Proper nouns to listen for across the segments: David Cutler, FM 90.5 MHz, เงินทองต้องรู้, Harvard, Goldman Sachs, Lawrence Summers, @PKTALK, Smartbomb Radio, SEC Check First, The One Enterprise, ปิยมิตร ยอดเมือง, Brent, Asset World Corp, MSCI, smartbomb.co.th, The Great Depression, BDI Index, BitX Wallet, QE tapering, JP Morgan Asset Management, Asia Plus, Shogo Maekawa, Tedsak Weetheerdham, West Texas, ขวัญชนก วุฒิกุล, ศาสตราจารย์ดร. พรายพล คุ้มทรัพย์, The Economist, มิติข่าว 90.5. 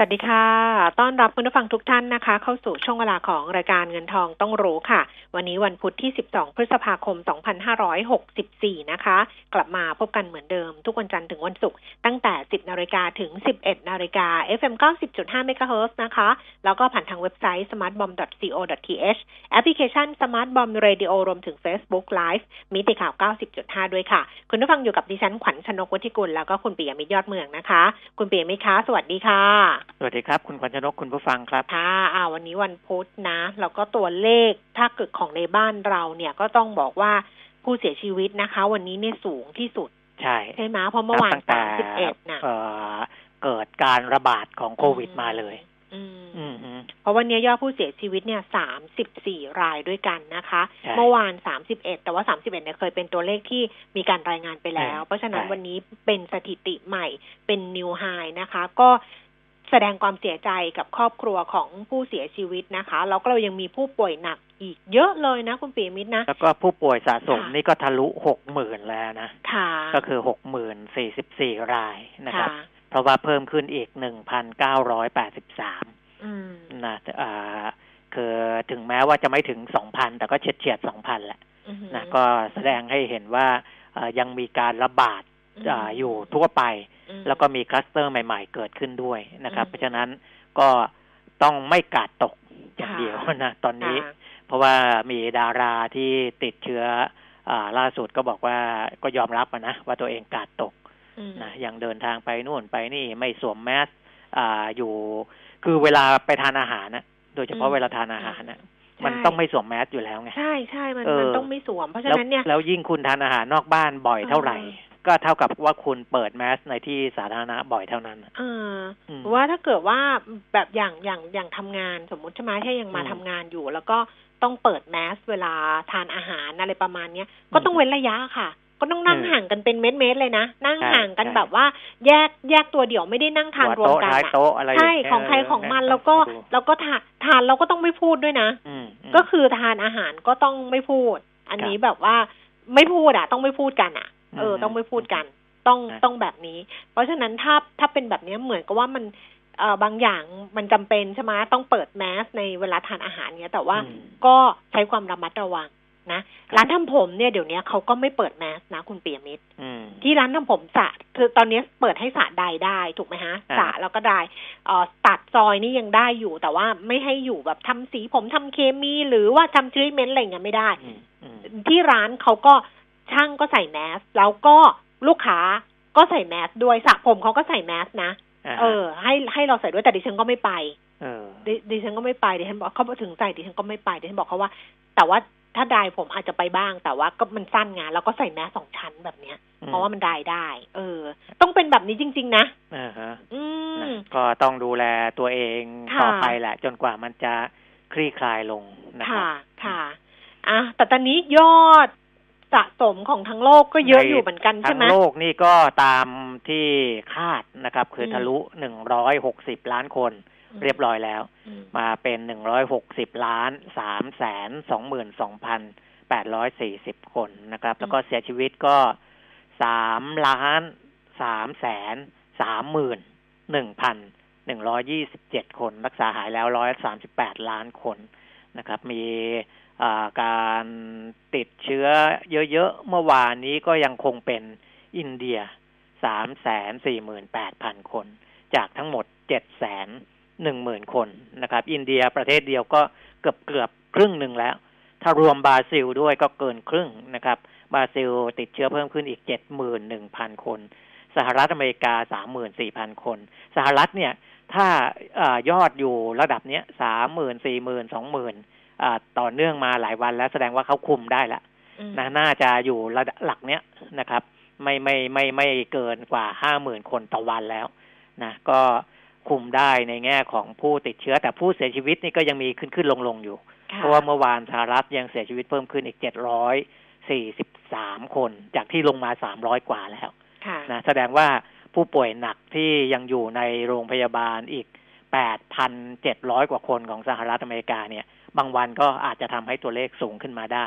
สวัสดีค่ะต้อนรับคุณผู้ฟังทุกท่านนะคะเข้าสู่ช่วงเวลาของรายการเงินทองต้องรู้ค่ะวันนี้วันพุธที่12พฤษภาคม2564นะคะกลับมาพบกันเหมือนเดิมทุกวันจันทร์ถึงวันศุกร์ตั้งแต่ 10:00 นถึง 11:00 น FM 90.5 MHz นะคะแล้วก็ผ่านทางเว็บไซต์ smartbomb.co.th แอปพลิเคชัน Smartbomb Radio รวมถึง Facebook Live มิติข่าว 90.5 ด้วยค่ะคุณผู้ฟังอยู่กับดิฉันขวัญชนก วุฒิกุลแล้วก็คุณปิยมิตรยอดเมืองนะคะคุณปิยมิตรคะสวัสดีค่ะสวัสดีครับคุณขวัญชนกคุณผู้ฟังครับค่ะวันนี้วันพุธนะแล้วก็ตัวเลขถ้าเกิดของในบ้านเราเนี่ยก็ต้องบอกว่าผู้เสียชีวิตนะคะวันนี้เนี่ยสูงที่สุดใช่ใช่มั้ยเพราะเมื่อวาน31นะเกิดการระบาดของโควิดมาเลยเพราะวันนี้ยอดผู้เสียชีวิตเนี่ย34รายด้วยกันนะคะเมื่อวาน31แต่ว่า31เนี่ยเคยเป็นตัวเลขที่มีการรายงานไปแล้วเพราะฉะนั้นวันนี้เป็นสถิติใหม่เป็นนิวไฮนะคะก็แสดงความเสียใจกับครอบครัวของผู้เสียชีวิตนะคะแล้วก็เรายังมีผู้ป่วยหนักอีกเยอะเลยนะคุณปิยมิตรนะแล้วก็ผู้ป่วยสะสมนี่ก็ทะลุ 60,000 แล้วนะก็คือ 60,044 รายนะครับเพราะว่าเพิ่มขึ้นอีก 1,983 นะคือถึงแม้ว่าจะไม่ถึง 2,000 แต่ก็เฉียดๆ 2,000 แหละนะก็แสดงให้เห็นว่ายังมีการระบาดอยู่ทั่วไปแล้วก็มีคลัสเตอร์ใหม่ๆเกิดขึ้นด้วยนะครับเพราะฉะนั้นก็ต้องไม่กาดตกอย่างเดียวนะตอนนี้เพราะว่ามีดาราที่ติดเชื้อล่าสุดก็บอกว่าก็ยอมรับนะว่าตัวเองกาดตกนะอย่างเดินทางไปนู่นไปนี่ไม่สวมแมสอยู่คือเวลาไปทานอาหารนะโดยเฉพาะเวลาทานอาหารนะมันต้องไม่สวมแมสอยู่แล้วไงใช่ใช่มันต้องไม่สวมเพราะฉะนั้นเนี่ยแล้วยิ่งคุณทานอาหารนอกบ้านบ่อยเท่าไหร่ก็เท่ากับว่าคุณเปิดแมสในที่สาธารณะบ่อยเท่านั้นว่าถ้าเกิดว่าแบบอย่างทำงานสมมุติใช่ไหมถ้ายังมาทำงานอยู่แล้วก็ต้องเปิดแมสเวลาทานอาหารอะไรประมาณนี้ก็ต้องเว้นระยะค่ะก็ต้องนั่งห่างกันเป็นเมตรๆเลยนะนั่งห่างกันแบบว่าแยกตัวเดี่ยวไม่ได้นั่งทานรวมกันใช่ของใครของมันแล้วก็ทานเราก็ต้องไม่พูดด้วยนะก็คือทานอาหารก็ต้องไม่พูดอันนี้แบบว่าไม่พูดอ่ะต้องไม่พูดกันอ่ะต้องไม่พูดกันต้องแบบนี้เพราะฉะนั้นถ้าเป็นแบบนี้เหมือนกับว่ามันบางอย่างมันจำเป็นใช่ไหมต้องเปิดแมสในเวลาทานอาหารเงี้ยแต่ว่าก็ใช้ความระมัดระวังนะร้านทำผมเนี่ยเดี๋ยวนี้เขาก็ไม่เปิดแมสนะคุณปิยมิตรที่ร้านทำผมสระคือตอนนี้เปิดให้สระใดได้ถูกไหมฮะสระแล้วก็ได้ตัดซอยนี่ยังได้อยู่แต่ว่าไม่ให้อยู่แบบทำสีผมทำเคมีหรือว่าทำทรีทเมนต์อะไรเงี้ยไม่ได้ที่ร้านเขาก็ช่างก็ใส่แมสแล้วก็ลูกค้าก็ใส่แมสด้วยสระผมเขาก็ใส่แมสนะให้เราใส่ด้วยแต่ดิฉันก็ไม่ไปดิฉันก็ไม่ไปดิฉันบอกเขาถึงใส่ดิฉันก็ไม่ไปดิฉันบอกเขาว่าแต่ว่าถ้าดายผมอาจจะไปบ้างแต่ว่าก็มันสั้นไงแล้วก็ใส่แมส2ชั้นแบบเนี้ยเพราะว่ามันดายได้ต้องเป็นแบบนี้จริงๆนะก็ต้องดูแลตัวเองต่อไปแหละจนกว่ามันจะคลี่คลายลงนะครับค่ะแต่ตอนนี้ยอดสะสมของทั้งโลกก็เยอะอยู่เหมือนกันใช่ไหมทั้งโลกนี่ก็ตามที่คาดนะครับคือทะลุ160ล้านคนเรียบร้อยแล้วมาเป็น160ล้าน 322,840 คนนะครับแล้วก็เสียชีวิตก็3ล้าน 331,127 คนรักษาหายแล้ว138ล้านคนนะครับมีการติดเชื้อเยอะๆเมื่อวานนี้ก็ยังคงเป็นอินเดีย 348,000 คนจากทั้งหมด 710,000 คนนะครับอินเดียประเทศเดียวก็เกือบครึ่งนึงแล้วถ้ารวมบราซิลด้วยก็เกินครึ่งนะครับบราซิลติดเชื้อเพิ่มขึ้นอีก 71,000 คนสหรัฐอเมริกา 34,000 คนสหรัฐเนี่ยถ้ายอดอยู่ระดับเนี้ย 30,000 40,000 20,000ต่อเนื่องมาหลายวันแล้วแสดงว่าเขาคุมได้แล้วนะน่าจะอยู่ระดับหลักเนี้ยนะครับไม่เกินกว่า 50,000 คนต่อวันแล้วนะก็คุมได้ในแง่ของผู้ติดเชื้อแต่ผู้เสียชีวิตนี่ก็ยังมีขึ้นลงอยู่ เพราะว่าเมื่อวานสหรัฐยังเสียชีวิตเพิ่มขึ้นอีก743คนจากที่ลงมา300กว่าแล้วนะแสดงว่าผู้ป่วยหนักที่ยังอยู่ในโรงพยาบาลอีก 8,700 กว่าคนของสหรัฐอเมริกาเนี่ยบางวันก็อาจจะทำให้ตัวเลขสูงขึ้นมาได้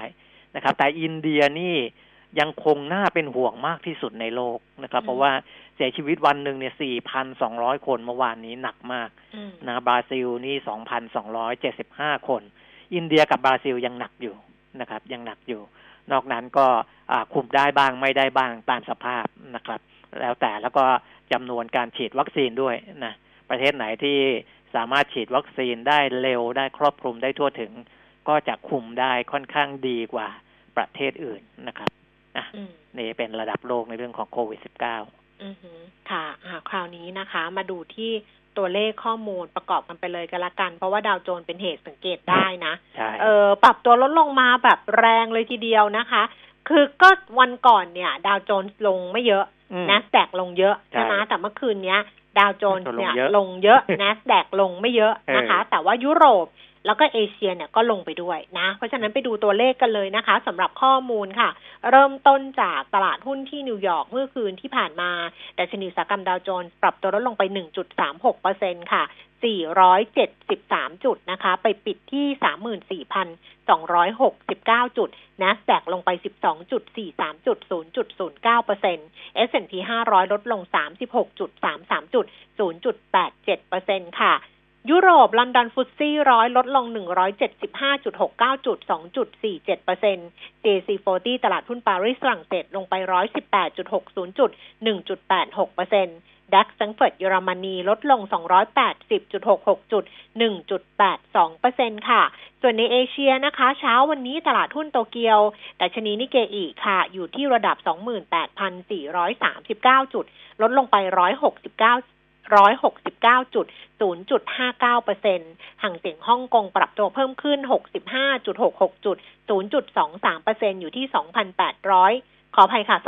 นะครับแต่อินเดียนี่ยังคงน่าเป็นห่วงมากที่สุดในโลกนะครับเพราะว่าเสียชีวิตวันหนึ่งเนี่ย 4,200 คนเมื่อวานนี้หนักมากนะบราซิลนี่ 2,275 คนอินเดียกับบราซิลยังหนักอยู่นะครับยังหนักอยู่นอกนั้นก็คุมได้บ้างไม่ได้บ้างตามสภาพนะครับแล้วแต่แล้วก็จำนวนการฉีดวัคซีนด้วยนะประเทศไหนที่สามารถฉีดวัคซีนได้เร็วได้ครอบคลุมได้ทั่วถึงก็จะคุมได้ค่อนข้างดีกว่าประเทศอื่นนะครับนี่เป็นระดับโลกในเรื่องของโควิด -19 ค่ะคราวนี้นะคะมาดูที่ตัวเลขข้อมูลประกอบกันไปเลยกันละกันเพราะว่าดาวโจนส์เป็นเหตุสังเกตได้นะปรับตัวลดลงมาแบบแรงเลยทีเดียวนะคะคือก็วันก่อนเนี่ยดาวโจนส์ลงไม่เยอะNASDAQ ลงเยอะใช่มั้ยแต่เมื่อคืนเนี้ยดาวโจนส์เนี่ยลงเยอะ NASDAQ ลงไม่เยอะนะคะแต่ว่ายุโรปแล้วก็เอเชียเนี่ยก็ลงไปด้วยนะเพราะฉะนั้นไปดูตัวเลขกันเลยนะคะสำหรับข้อมูลค่ะเริ่มต้นจากตลาดหุ้นที่นิวยอร์กเมื่อคืนที่ผ่านมาดัชนีอุตสาหกรรมดาวโจนส์ปรับตัวลดลงไป 1.36% ค่ะ473จุดนะคะไปปิดที่ 34,269 จุด NASDAQ ลงไป 12.43 จุด 0.09% S&P 500 ลดลง 36.33 จุด 0.87% ค่ะยุโรปลอนดอนฟุตซี่100ลดลง 175.69 จุด 2.47% JC40 ตลาดหุ้นปารีสฝรั่งเศสลงไป 118.60 จุด 1.86% DAX แฟรงก์เฟิร์ตเยอรมนีลดลง 280.66 จุด 1.82% ค่ะส่วนในเอเชียนะคะเช้าวันนี้ตลาดหุ้นโตเกียวดัชนีนิเกอิค่ะอยู่ที่ระดับ 28,439 จุดลดลงไป169 จุด 0.59% หั่งเสียงฮ่องกงปรับตัวเพิ่มขึ้น 65.66 จุด 0.23% อยู่ที่ 2,800 ขออภัยค่ะ 28,079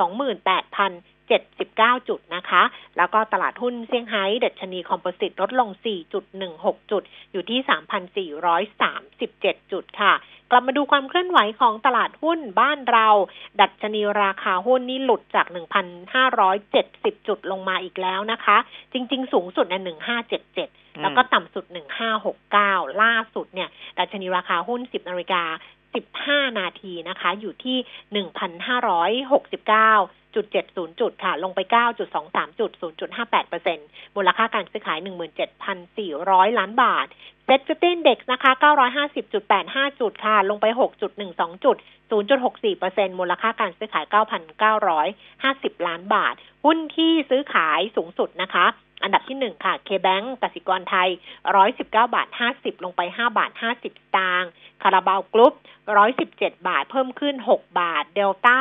จุดนะคะแล้วก็ตลาดหุ้นเซี่ยงไฮ้ดัชนีคอมโพสิตลดลง 4.16 จุดอยู่ที่ 3,437 จุดค่ะกลับมาดูความเคลื่อนไหวของตลาดหุ้นบ้านเราดัชนีราคาหุ้นนี่หลุดจาก 1,570 จุดลงมาอีกแล้วนะคะจริงๆสูงสุดเนี่ย 1,577 แล้วก็ต่ำสุด 1,569 ล่าสุดเนี่ยดัชนีราคาหุ้น 10:15 นาทีนะคะอยู่ที่ 1,569.70 จุดค่ะลงไป 9.23 จุด 0.58% มูลค่าการซื้อขาย 17,400 ล้านบาทเซ็ตฟิฟตี้อินเด็กซ์นะคะ 950.85 จุดค่ะลงไป 6.12 จุด 0.64% มูลค่าการซื้อขาย 9,950 ล้านบาทหุ้นที่ซื้อขายสูงสุดนะคะอันดับที่1ค่ะเคแบงก์กสิกรไทย119.50 ลงไป5.50 สตางค์คาราบาวกรุ๊ป117 บาทเพิ่มขึ้น6 บาทเดลต้า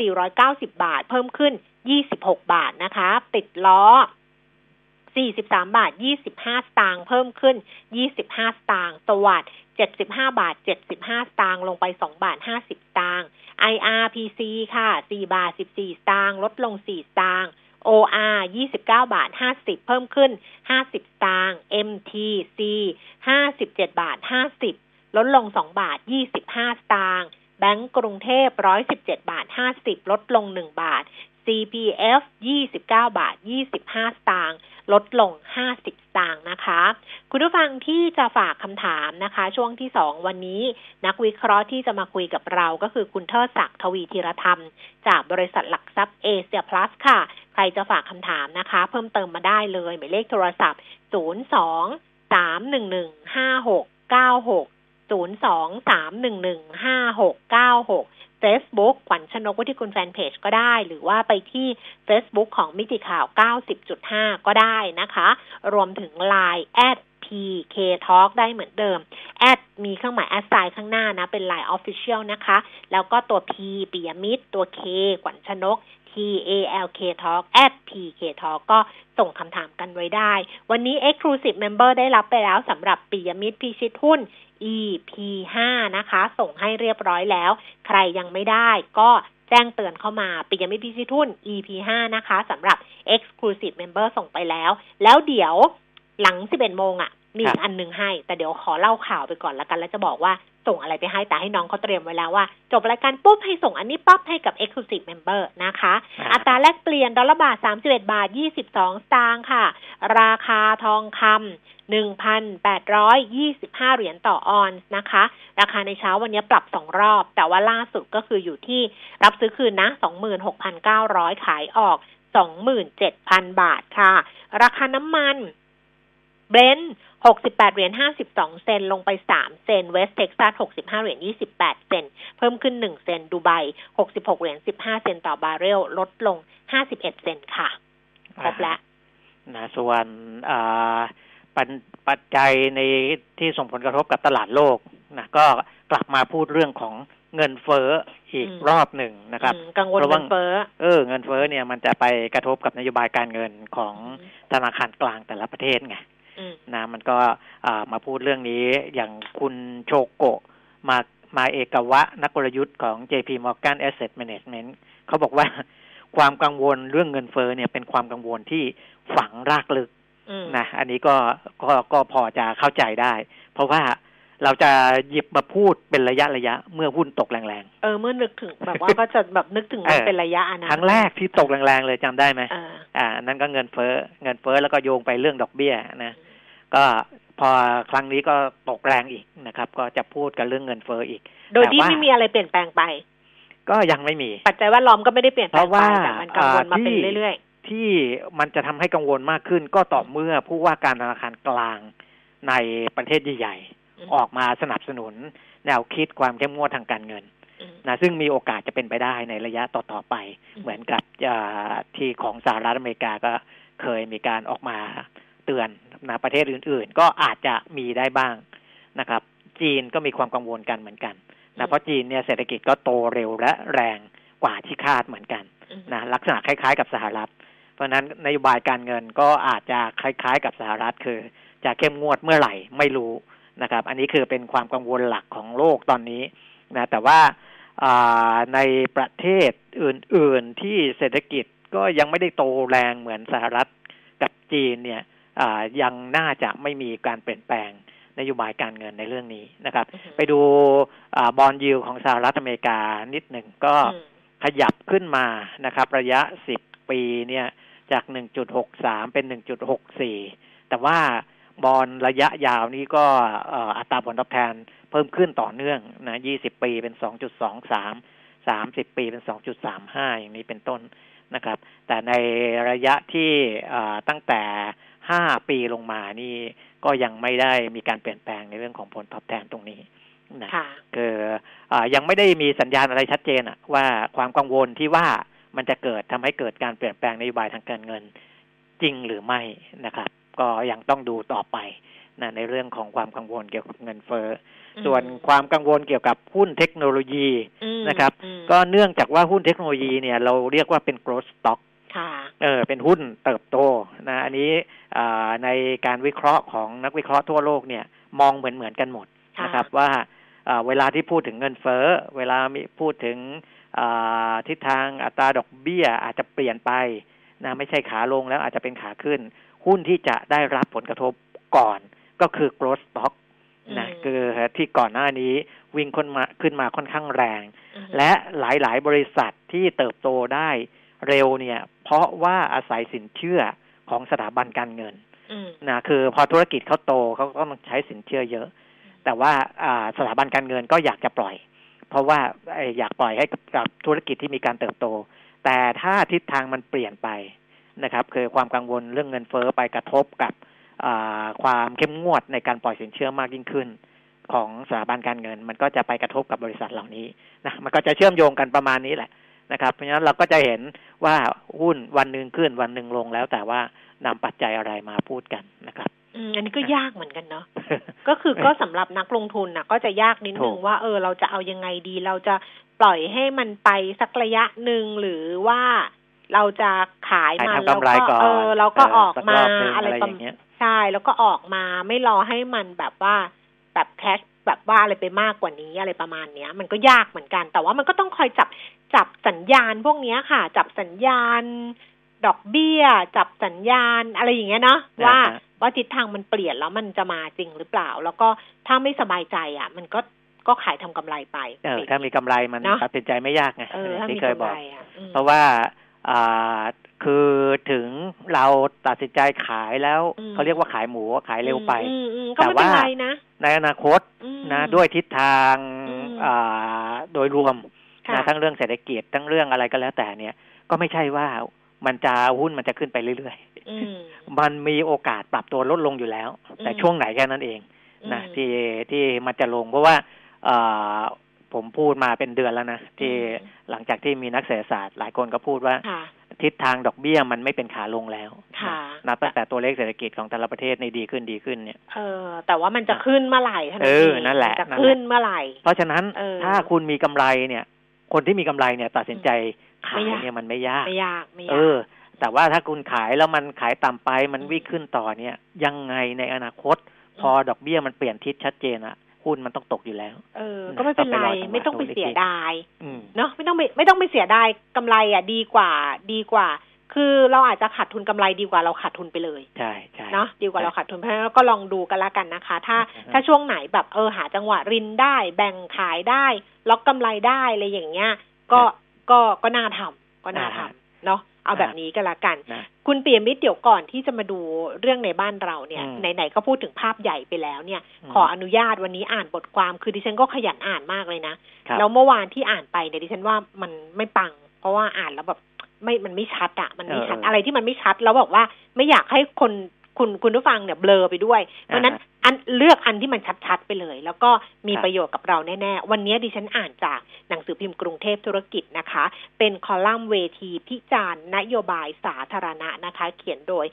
490 บาทเพิ่มขึ้น26 บาทนะคะติดล้อ43.25 บาทเพิ่มขึ้น25 สตางค์สวัสดิ์75.75 บาทลงไป2.50 บาทIRPC ค่ะ4.14 บาทลดลง4 สตางค์OR 29.50 เพิ่มขึ้น50 สตางค์ MTC 57.50 ลดลง2.25 บาทแบงก์กรุงเทพ117.50 ลดลง1 บาท CPF 29.25 บาทลดลง50 สตางค์นะคะคุณผู้ฟังที่จะฝากคำถามนะคะช่วงที่2วันนี้นักวิเคราะห์ที่จะมาคุยกับเราก็คือคุณเทิดศักดิ์ทวีธีรธรรมจากบริษัทหลักทรัพย์ Asia Plus ค่ะใครจะฝากคำถามนะคะเพิ่มเติมมาได้เลยหมายเลขโทรศัพท์02-311-569602-311-5696 Facebook ขวัญชนกวุฒิกุลแฟนเพจก็ได้หรือว่าไปที่ Facebook ของมิติข่าว 90.5 ก็ได้นะคะรวมถึง LINE @PK Talk ได้เหมือนเดิมมีเครื่องหมาย@ ข้างหน้านะเป็น LINE Official นะคะแล้วก็ตัว P ปิยมิตรตัว K ขวัญชนกTALK Talk @PK Talk ก็ส่งคำถามกันไว้ได้วันนี้ Exclusive Member ได้รับไปแล้วสำหรับปิยมิตรพิชิตหุ้น EP5 นะคะส่งให้เรียบร้อยแล้วใครยังไม่ได้ก็แจ้งเตือนเข้ามาปิยมิตรพิชิตหุ้น EP5 นะคะสำหรับ Exclusive Member ส่งไปแล้วแล้วเดี๋ยวหลัง 11:00 น. อ่ะ มีอีกอันนึงให้แต่เดี๋ยวขอเล่าข่าวไปก่อนละกันแล้วจะบอกว่าส่งอะไรไปให้แต่ให้น้องเขาเตรียมไว้แล้วว่าจบรายการปุ๊บให้ส่งอันนี้ปั๊บให้กับ Exclusive Member นะคะอัตราแลกเปลี่ยนดอลลาร์บาท31บาท22สตางค์ค่ะราคาทองคำ1,825 เหรียญต่อออนซ์นะคะราคาในเช้าวันนี้ปรับ2รอบแต่ว่าล่าสุดก็คืออยู่ที่รับซื้อคืนนะ 26,900 ขายออก 27,000 บาทค่ะราคาน้ำมัน Brent 68 เหรียญ 52 เซนลงไป3เซน West Texas 65 เหรียญ 28 เซนเพิ่มขึ้น1เซนดูไบ 66 เหรียญ 15 เซนต่อบาร์เรลลดลง51 เซนค่ะครบแล้วนะส่วนปัจจัยในที่ส่งผลกระทบกับตลาดโลกนะก็กลับมาพูดเรื่องของเงินเฟ้ออีกรอบหนึ่งนะครับกังวลเงินเฟ้อเงินเฟ้อเนี่ยมันจะไปกระทบกับนโยบายการเงินของธนาคารกลางแต่ละประเทศไงนะมันก็มาพูดเรื่องนี้อย่างคุณโชโกะมาเอกวะนักกลยุทธ์ของ JP Morgan Asset Management เขาบอกว่าความกังวลเรื่องเงินเฟ้อเนี่ยเป็นความกังวลที่ฝังรากลึกนะอันนี้ก็พอจะเข้าใจได้เพราะว่าเราจะหยิบมาพูดเป็นระยะเมื่อหุ้นตกแรงๆเมื่อนึกถึงแบบว่าก็จะแบบนึกถึงมันเป็นระยะนะครั้งแรกที่ตกแรงๆเลยจำได้ไหมนั่นก็เงินเฟ้อแล้วก็โยงไปเรื่องดอกเบี้ยนะก็พอครั้งนี้ก็ตกแรงอีกนะครับก็จะพูดกันเรื่องเงินเฟ้ออีกโดยที่ไม่มีอะไรเปลี่ยนแปลงไปก็ยังไม่มีปัจจัยแวดล้อมก็ไม่ได้เปลี่ยนแปลงไปแต่มันกังวลมาเป็นเรื่อยๆที่มันจะทำให้กังวลมากขึ้นก็ต่อเมื่อผู้ว่าการธนาคารกลางในประเทศใหญ่ๆออกมาสนับสนุนแนวคิดความเข้มงวดทางการเงินนะซึ่งมีโอกาสจะเป็นไปได้ในระยะต่อๆไปเหมือนกับที่ของสหรัฐอเมริกาก็เคยมีการออกมาเตือนนะประเทศอื่นๆก็อาจจะมีได้บ้างนะครับจีนก็มีความกังวลกันเหมือนกันนะเพราะจีนเนี่ยเศรษฐกิจก็โตเร็วและแรงกว่าที่คาดเหมือนกันนะลักษณะคล้ายๆกับสหรัฐเพราะนั้นนโยบายการเงินก็อาจจะคล้ายๆกับสหรัฐคือจะเข้มงวดเมื่อไหร่ไม่รู้นะครับอันนี้คือเป็นความกังวลหลักของโลกตอนนี้นะแต่ว่าในประเทศอื่นๆที่เศรษฐกิจก็ยังไม่ได้โตแรงเหมือนสหรัฐกับจีนเนี่ยยังน่าจะไม่มีการเปลี่ยนแปลงนโยบายการเงินในเรื่องนี้นะครับ mm-hmm. ไปดูบอนด์ยิลด์ของสหรัฐอเมริกานิดหนึ่งก็ mm-hmm. ขยับขึ้นมานะครับระยะ10ปีเนี่ยจาก 1.63 เป็น 1.64 แต่ว่าบอนด์ระยะยาวนี้ก็อัตราผลตอบแทนเพิ่มขึ้นต่อเนื่องนะ20ปีเป็น 2.23 30ปีเป็น 2.35 อย่างนี้เป็นต้นนะครับแต่ในระยะที่ตั้งแต่5ปีลงมานี่ก็ยังไม่ได้มีการเปลี่ยนแปลงในเรื่องของผลตอบแทนตรงนี้นะคือยังไม่ได้มีสัญญาณอะไรชัดเจนอะว่าความกังวลที่ว่ามันจะทำให้เกิดการเปลี่ยนแปลงนโยบายทางการเงินจริงหรือไม่นะครับก็ยังต้องดูต่อไปนะในเรื่องของความกังวลเกี่ยวกับเงินเฟ้อส่วนความกังวลเกี่ยวกับหุ้นเทคโนโลยีนะครับก็เนื่องจากว่าหุ้นเทคโนโลยีเนี่ยเราเรียกว่าเป็น growth stock เป็นหุ้นเติบโตนะอันนี้ในการวิเคราะห์ของนักวิเคราะห์ทั่วโลกเนี่ยมองเหมือนกันหมดนะครับว่าเวลาที่พูดถึงเงินเฟ้อเวลาพูดถึงทิศทางอัตราดอกเบี้ยอาจจะเปลี่ยนไปนะไม่ใช่ขาลงแล้วอาจจะเป็นขาขึ้นหุ้นที่จะได้รับผลกระทบก่อนก็คือ growth stock นะคือที่ก่อนหน้านี้วิ่งขึ้นมาค่อนข้างแรงและหลายๆบริษัทที่เติบโตได้เร็วเนี่ยเพราะว่าอาศัยสินเชื่อของสถาบันการเงินนะคือพอธุรกิจเขาโตเขาก็ต้องใช้สินเชื่อเยอะแต่ว่าสถาบันการเงินก็อยากจะปล่อยเพราะว่าอยากปล่อยให้กับธุรกิจที่มีการเติบโตแต่ถ้าทิศทางมันเปลี่ยนไปนะครับคือความกังวลเรื่องเงินเฟ้อไปกระทบกับความเข้มงวดในการปล่อยสินเชื่อมากยิ่งขึ้นของสถาบันการเงินมันก็จะไปกระทบกับบริษัทเหล่านี้นะมันก็จะเชื่อมโยงกันประมาณนี้แหละนะครับเพราะฉะนั้นเราก็จะเห็นว่าหุ้นวันนึงขึ้นวันนึงลงแล้วแต่ว่านำปัจจัยอะไรมาพูดกันนะครับอันนี้ก็ยากเหมือนกันเนาะ ก็คือก็สำหรับนักลงทุนนะก็จะยากนิดนึงว่าเราจะเอายังไงดีเราจะปล่อยให้มันไปสักระยะนึงหรือว่าเราจะขายมันแล้วก็เราก็ออกมาอะไรประมาณนี้ใช่แล้วก็ออกมาไม่รอให้มันแบบว่าแบบแคชแบบว่าอะไรไปมากกว่านี้อะไรประมาณเนี้ยมันก็ยากเหมือนกันแต่ว่ามันก็ต้องคอยจับสัญญาณพวกนี้ค่ะจับสัญญาณดอกเบี้ยจับสัญญาณอะไรอย่างเงี้ยเนาะว่า ว่าทิศทางมันเปลี่ยนแล้วมันจะมาจริงหรือเปล่าแล้วก็ถ้าไม่สบายใจอ่ะมันก็ขายทำกำไรไปถ้ามีกำไรมันตัดสินใจไม่ยากไงที่เคยบอกเพราะว่าคือถึงเราตัดสินใจขายแล้วเขาเรียกว่าขายหมูขายเร็วไปแต่ว่าในอนาคตนะด้วยทิศทางโดยรวมนะทั้งเรื่องเศรษฐกิจทั้งเรื่องอะไรก็แล้วแต่เนี่ยก็ไม่ใช่ว่ามันจะหุ้นมันจะขึ้นไปเรื่อยๆมันมีโอกาสปรับตัวลดลงอยู่แล้วแต่ช่วงไหนแค่นั้นเองนะที่มันจะลงเพราะว่าผมพูดมาเป็นเดือนแล้วนะที่หลังจากที่มีนักเศรษฐศาสตร์หลายคนก็พูดว่าทิศทางดอกเบี้ยมันไม่เป็นขาลงแล้วนับตั้งแต่ตัวเลขเศรษฐกิจของแต่ละประเทศในดีขึ้นดีขึ้นเนี่ยแต่ว่ามันจะขึ้นเมื่อไหร่นั่นแหละจะขึ้นเมื่อไหร่เพราะฉะนั้นถ้าคุณมีกำไรเนี่ยคนที่มีกำไรเนี่ยตัดสินใจขายเนี่ยมันไม่ยากแต่ว่าถ้าคุณขายแล้วมันขายต่ำไปมันวิ่งขึ้นต่อเนี่ยยังไงในอนาคตพอดอกเบี้ยมันเปลี่ยนทิศชัดเจนอะหุ้นมันต้องตกอยู่แล้วก็ไม่เป็นไรไม่ต้องไปเสียดายเนาะไม่ต้องไปเสียดายกำไรอ่ะดีกว่าคือเราอาจจะขาดทุนกำไรดีกว่าเราขาดทุนไปเลยใช่ใช่เนาะดีกว่าเราขาดทุนเพราะฉะนั้นก็ลองดูกันละกันนะคะถ้าช่วงไหนแบบหาจังหวะรินได้แบ่งขายได้ล็อกกำไรได้อะไรอย่างเงี้ยก็น่าทำเนาะเอาแบบนี้ก็แล้วกันคุณเปียมิตรเดี๋ยวก่อนที่จะมาดูเรื่องในบ้านเราเนี่ยไหนๆก็พูดถึงภาพใหญ่ไปแล้วเนี่ยขออนุญาตวันนี้อ่านบทความคือดิฉันก็ขยันอ่านมากเลยนะแล้วเมื่อวานที่อ่านไปเนี่ยดิฉันว่ามันไม่ปังเพราะว่าอ่านแล้วแบบมันไม่ชัดอ่ะมันไม่ชัดอะไรที่มันไม่ชัดแล้วบอกว่าไม่อยากให้คุณผู้ฟังเนี่ยเบลอไปด้วยเพราะนั้นเลือกอันที่มันชัดๆไปเลยแล้วก็มีประโยชน์กับเราแน่ๆวันนี้ดิฉันอ่านจากหนังสือพิมพ์กรุงเทพธุรกิจนะคะเป็นคอลัมน์เวทีพิจารณ์นโยบายสาธารณะนะคะเขียนโดย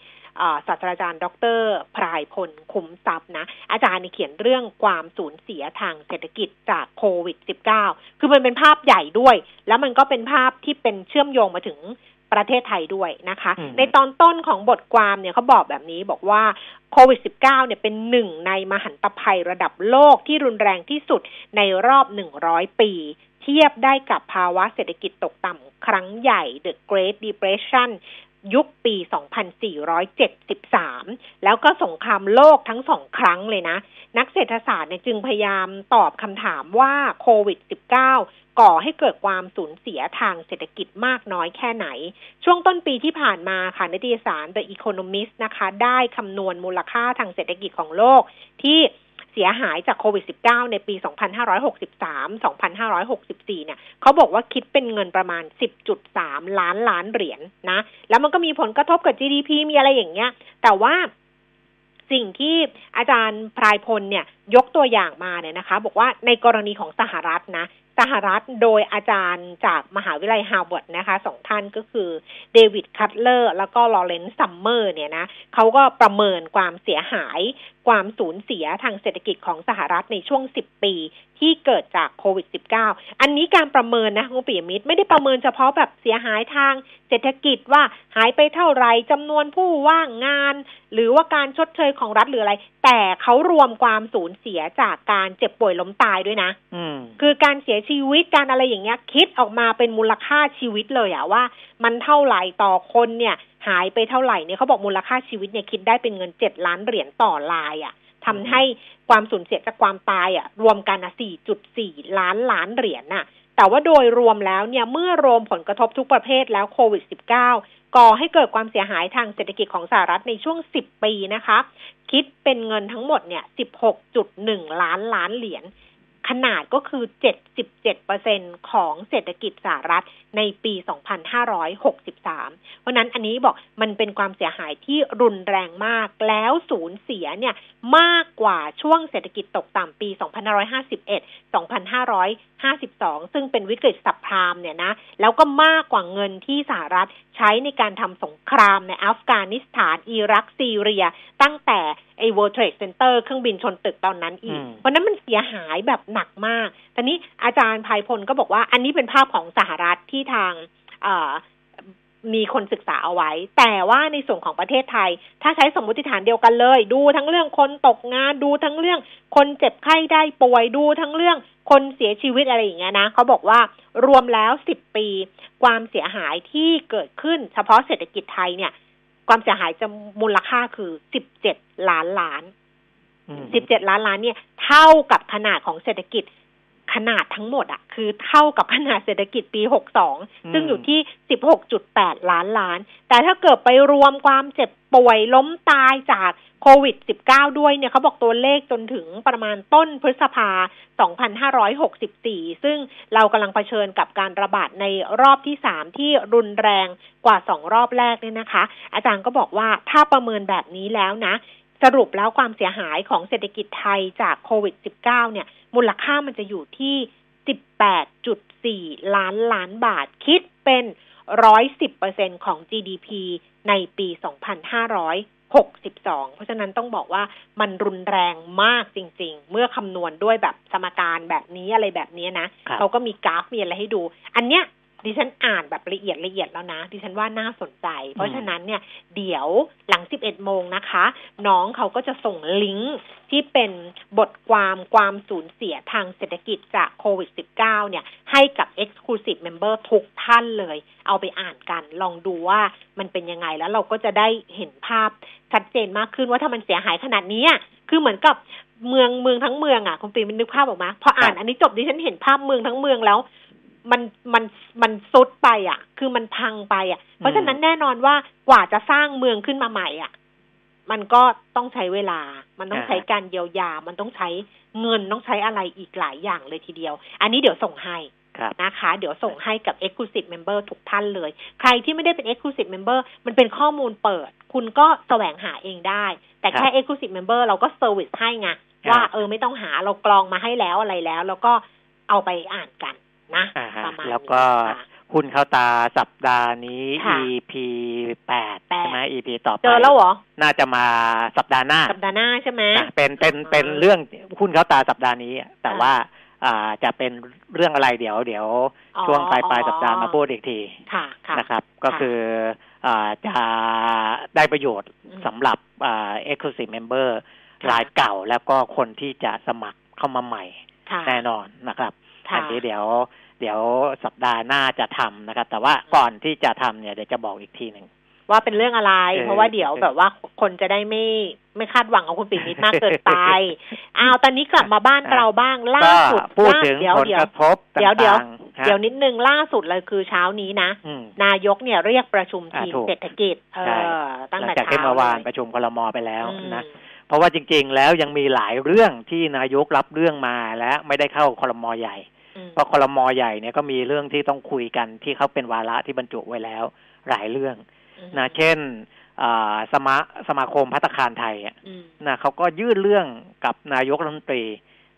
ศาสตราจารย์ดร.พรายพลคุ้มทรัพย์นะอาจารย์นี่เขียนเรื่องความสูญเสียทางเศรษฐกิจจากโควิด -19 คือมันเป็นภาพใหญ่ด้วยแล้วมันก็เป็นภาพที่เป็นเชื่อมโยงมาถึงประเทศไทยด้วยนะคะในตอนต้นของบทความเนี่ยเขาบอกแบบนี้บอกว่าโควิด -19 เนี่ยเป็นหนึ่งในมหันตภัยระดับโลกที่รุนแรงที่สุดในรอบ100 ปีเทียบได้กับภาวะเศรษฐกิจตกต่ำครั้งใหญ่ The Great Depression ยุคปี 2473 แล้วก็สงครามโลกทั้งสองครั้งเลยนะนักเศรษฐศาสตร์เนี่ยจึงพยายามตอบคำถามว่าโควิด -19ก่อให้เกิดความสูญเสียทางเศรษฐกิจมากน้อยแค่ไหนช่วงต้นปีที่ผ่านมาค่ะนิตยสาร The Economist นะคะได้คำนวณมูลค่าทางเศรษฐกิจของโลกที่เสียหายจากโควิด -19 ในปี 2563-2564 เนี่ยเขาบอกว่าคิดเป็นเงินประมาณ 10.3 ล้านเหรียญนะแล้วมันก็มีผลกระทบกับ GDP มีอะไรอย่างเงี้ยแต่ว่าสิ่งที่อาจารย์พรายพลเนี่ยยกตัวอย่างมาเนี่ยนะคะบอกว่าในกรณีของสหรัฐโดยอาจารย์จากมหาวิทยาลัยฮาร์วาร์ดนะคะสองท่านก็คือเดวิดคัตเลอร์แล้วก็ลอเรนซ์ซัมเมอร์เนี่ยนะเขาก็ประเมินความเสียหายความสูญเสียทางเศรษฐกิจของสหรัฐในช่วง10ปีที่เกิดจากโควิด -19 อันนี้การประเมินนะคุณปิยมิตรไม่ได้ประเมินเฉพาะแบบเสียหายทางเศรษฐกิจว่าหายไปเท่าไหร่จำนวนผู้ว่างงานหรือว่าการชดเชยของรัฐหรืออะไรแต่เขารวมความสูญเสียจากการเจ็บป่วยล้มตายด้วยนะคือการเสียชีวิตการอะไรอย่างเงี้ยคิดออกมาเป็นมูลค่าชีวิตเลยอะว่ามันเท่าไหร่ต่อคนเนี่ยหายไปเท่าไหร่เนี่ยเขาบอกมูลค่าชีวิตเนี่ยคิดได้เป็นเงิน7ล้านเหรียญต่อรายอะทำให้ความสูญเสียจากความตายอะรวมกันนะ 4.4 ล้านเหรียญน่ะแต่ว่าโดยรวมแล้วเนี่ยเมื่อรวมผลกระทบทุกประเภทแล้วโควิด -19 ก่อให้เกิดความเสียหายทางเศรษฐกิจของสหรัฐในช่วง10ปีนะคะคิดเป็นเงินทั้งหมดเนี่ย 16.1 ล้านเหรียญขนาดก็คือ 77% ของเศรษฐกิจสหรัฐในปี 2563 เพราะนั้นอันนี้บอกมันเป็นความเสียหายที่รุนแรงมากแล้วสูญเสียเนี่ยมากกว่าช่วงเศรษฐกิจตกต่ำปี 2551-2552 ซึ่งเป็นวิกฤตซับไพรม์เนี่ยนะแล้วก็มากกว่าเงินที่สหรัฐใช้ในการทำสงครามในอัฟกานิสถานอิรักซีเรียตั้งแต่ไอ้ World Trade Center เครื่องบินชนตึกตอนนั้นอีกเพราะนั้นมันเสียหายแบบหนักมากตอนนี้อาจารย์พายพลก็บอกว่าอันนี้เป็นภาพของสหรัฐที่ทางมีคนศึกษาเอาไว้แต่ว่าในส่วนของประเทศไทยถ้าใช้สมมุติฐานเดียวกันเลยดูทั้งเรื่องคนตกงานดูทั้งเรื่องคนเจ็บไข้ได้ป่วยดูทั้งเรื่องคนเสียชีวิตอะไรอย่างเงี้ยนะเขาบอกว่ารวมแล้ว10ปีความเสียหายที่เกิดขึ้นเฉพาะเศรษฐกิจไทยเนี่ย ความเสียหายจะมูลค่าคือ17ล้านล้าน17ล้านล้านเนี่ยเท่ากับขนาดของเศรษฐกิจขนาดทั้งหมดอ่ะคือเท่ากับขนาดเศรษฐกิจปี62ซึ่งอยู่ที่ 16.8 ล้านล้านแต่ถ้าเกิดไปรวมความเจ็บป่วยล้มตายจากโควิด-19 ด้วยเนี่ยเขาบอกตัวเลขจนถึงประมาณต้นพฤษภาคม 2564ซึ่งเรากำลังเผชิญกับการระบาดในรอบที่3ที่รุนแรงกว่า2รอบแรกเนี่ยนะคะอาจารย์ก็บอกว่าถ้าประเมินแบบนี้แล้วนะสรุปแล้วความเสียหายของเศรษฐกิจไทยจากโควิด-19 เนี่ยมูลค่ามันจะอยู่ที่ 18.4 ล้านล้านบาทคิดเป็น 110% ของ GDP ในปี 2562เพราะฉะนั้นต้องบอกว่ามันรุนแรงมากจริงๆเมื่อคำนวณด้วยแบบสมการแบบนี้อะไรแบบนี้นะเขาก็มีกราฟมีอะไรให้ดูอันเนี้ยดิฉันอ่านแบบละเอียดแล้วนะดิฉันว่าน่าสนใจเพราะฉะนั้นเนี่ยเดี๋ยวหลัง 11 โมงนะคะน้องเขาก็จะส่งลิงก์ที่เป็นบทความสูญเสียทางเศรษฐกิจจากโควิด -19 เนี่ยให้กับ Exclusive Member ทุกท่านเลยเอาไปอ่านกันลองดูว่ามันเป็นยังไงแล้วเราก็จะได้เห็นภาพชัดเจนมากขึ้นว่าถ้ามันเสียหายขนาดนี้คือเหมือนกับเมืองทั้งเมืองอ่ะคุณปีมันนึกภาพออกมาพออ่านอันนี้จบดิฉันเห็นภาพเมืองทั้งเมืองแล้วมันซุดไปอ่ะคือมันพังไปอ่ะเพราะฉะนั้นแน่นอนว่ากว่าจะสร้างเมืองขึ้นมาใหม่อ่ะมันก็ต้องใช้เวลามันต้องใช้การเยียวยามันต้องใช้เงินต้องใช้อะไรอีกหลายอย่างเลยทีเดียวอันนี้เดี๋ยวส่งให้นะคะเดี๋ยวส่งให้กับ Exclusive Member ทุกท่านเลยใครที่ไม่ได้เป็น Exclusive Member มันเป็นข้อมูลเปิดคุณก็แสวงหาเองได้แต่แค่ Exclusive Member เราก็เซอร์วิสให้ไงว่าไม่ต้องหาเรากรองมาให้แล้วอะไรแล้วแล้วก็เอาไปอ่านกันนะแล้วก็หุ้นเข้าตาสัปดาห์นี้ EP 8ใช่ไหม EP ต่อไปเจอแล้วเหรอน่าจะมาสัปดาห์หน้าใช่ไหมเป็นเรื่องหุ้นเข้าตาสัปดาห์นี้แต่ว่าจะเป็นเรื่องอะไรเดี๋ยวช่วงปลายสัปดาห์มาพูดอีกทีนะครับก็คือจะได้ประโยชน์สำหรับ Exclusive Member รายเก่าแล้วก็คนที่จะสมัครเข้ามาใหม่แน่นอนนะครับอันนี้เดี๋ยวสัปดาห์หน้าจะทำนะครับแต่ว่าก่อนที่จะทำเนี่ยเดี๋ยวจะบอกอีกทีนึงว่าเป็นเรื่องอะไรเพราะว่าเดี๋ยวแบบว่าคนจะได้ไม่คาดหวังเอาคุณปิ่นมิตรมากเกินไปตอนนี้กลับมาบ้านเราบ้างล่าสุดพูดถึงผลกระทบเดี๋ยวนิดนึงล่าสุดเลยคือเช้านี้นะนายกเนี่ยเรียกประชุมทีมเศรษฐกิจตั้งแต่เมื่อวานประชุมคลม.ไปแล้วนะเพราะว่าจริงๆแล้วยังมีหลายเรื่องที่นายกรับเรื่องมาและไม่ได้เข้าคลม.ใหญ่เพราะคลม.ใหญ่เนี่ยก็มีเรื่องที่ต้องคุยกันที่เขาเป็นวาระที่บรรจุไว้แล้วหลายเรื่องนะเช่นสมาคมภัตตาคารไทยนะเขาก็ยื่นเรื่องกับนายกรัฐมนตรี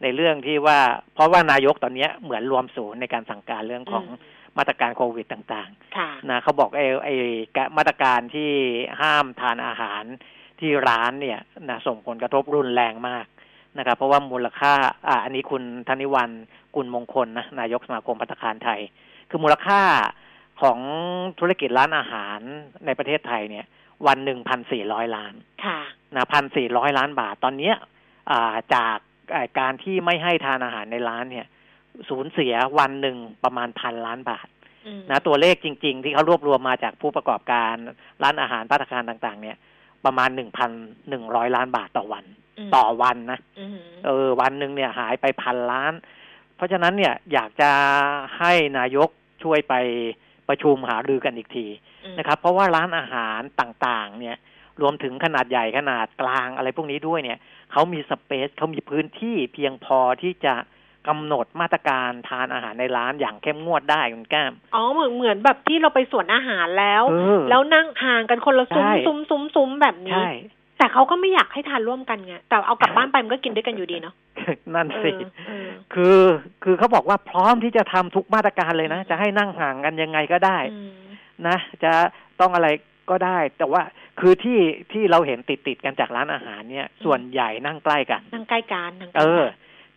ในเรื่องที่ว่าเพราะว่านายกตอนนี้เหมือนรวมศูนย์ในการสั่งการเรื่องของมาตรการโควิดต่างๆนะเขาบอกไอ้มาตรการที่ห้ามทานอาหารที่ร้านเนี่ยนะส่งผลกระทบรุนแรงมากนะครับเพราะว่ามูลค่าอันนี้คุณธนิวันกุลมงคลนะนายกสมาคมภัตตาคารไทยคือมูลค่าของธุรกิจร้านอาหารในประเทศไทยเนี่ยวันหนึ่ง 1,400 ล้านค่ะนะ 1,400 ล้านบาทตอนนี้จากการที่ไม่ให้ทานอาหารในร้านเนี่ยสูญเสียวันหนึ่งประมาณ 1,000 ล้านบาทนะตัวเลขจริงๆที่เขารวบรวมมาจากผู้ประกอบการร้านอาหารภัตตาคารต่างๆเนี่ยประมาณ 1,100 ล้านบาทต่อวันนะวันนึงเนี่ยหายไป 1,000 ล้านเพราะฉะนั้นเนี่ยอยากจะให้นายกช่วยไปประชุมหารือกันอีกทีนะครับเพราะว่าร้านอาหารต่างๆเนี่ยรวมถึงขนาดใหญ่ขนาดกลางอะไรพวกนี้ด้วยเนี่ยเขามีสเปซเขามีพื้นที่เพียงพอที่จะกำหนดมาตรการทานอาหารในร้านอย่างเข้มงวดได้คุณแก้มเหมือนแบบที่เราไปสวนอาหารแล้วนั่งห่างกันคนละซุ้มแบบนี้แต่เขาก็ไม่อยากให้ทานร่วมกันไงแต่เอากลับบ้านไปมันก็กินด้วยกันอยู่ดีเนาะนั่นสิคือเขาบอกว่าพร้อมที่จะทำทุกมาตรการเลยนะจะให้นั่งห่างกันยังไงก็ได้นะจะต้องอะไรก็ได้แต่ว่าคือที่เราเห็นติดกันจากร้านอาหารเนี่ยส่วนใหญ่นั่งใกล้กัน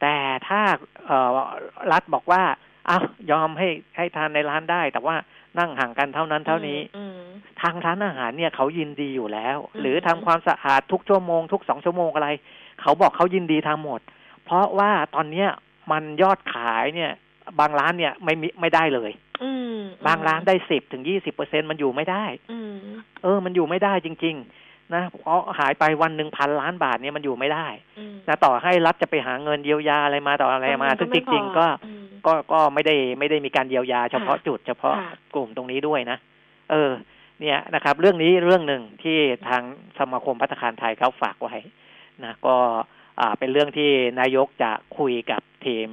แต่ถ้ารัฐบอกว่าอ้าวยอมให้ทานในร้านได้แต่ว่านั่งห่างกันเท่านั้นเท่านี้ทางร้านอาหารเนี่ยเขายินดีอยู่แล้วหรือทำความสะอาดทุกชั่วโมงทุก2ชั่วโมงอะไรเขาบอกเขายินดีทำหมดเพราะว่าตอนเนี้ยมันยอดขายเนี่ยบางร้านเนี่ยไม่ได้เลย บางร้านได้ 10-20% มันอยู่ไม่ได้มันอยู่ไม่ได้จริงๆนะเพราะหายไปวันนึง 1,000 ล้านบาทเนี่ยมันอยู่ไม่ได้นะต่อให้รัฐจะไปหาเงินเยียวยาอะไรมาต่ออะไรมาจริงๆก็ไม่ได้มีการเยียวยาเฉพาะจุดเฉพาะกลุ่มตรงนี้ด้วยนะเนี่ยนะครับเรื่องนี้เรื่องนึงที่ทางสมาคมภัตตาคารไทยเขาฝากไว้นะก็เป็นเรื่องที่นายกจะคุยกับทีม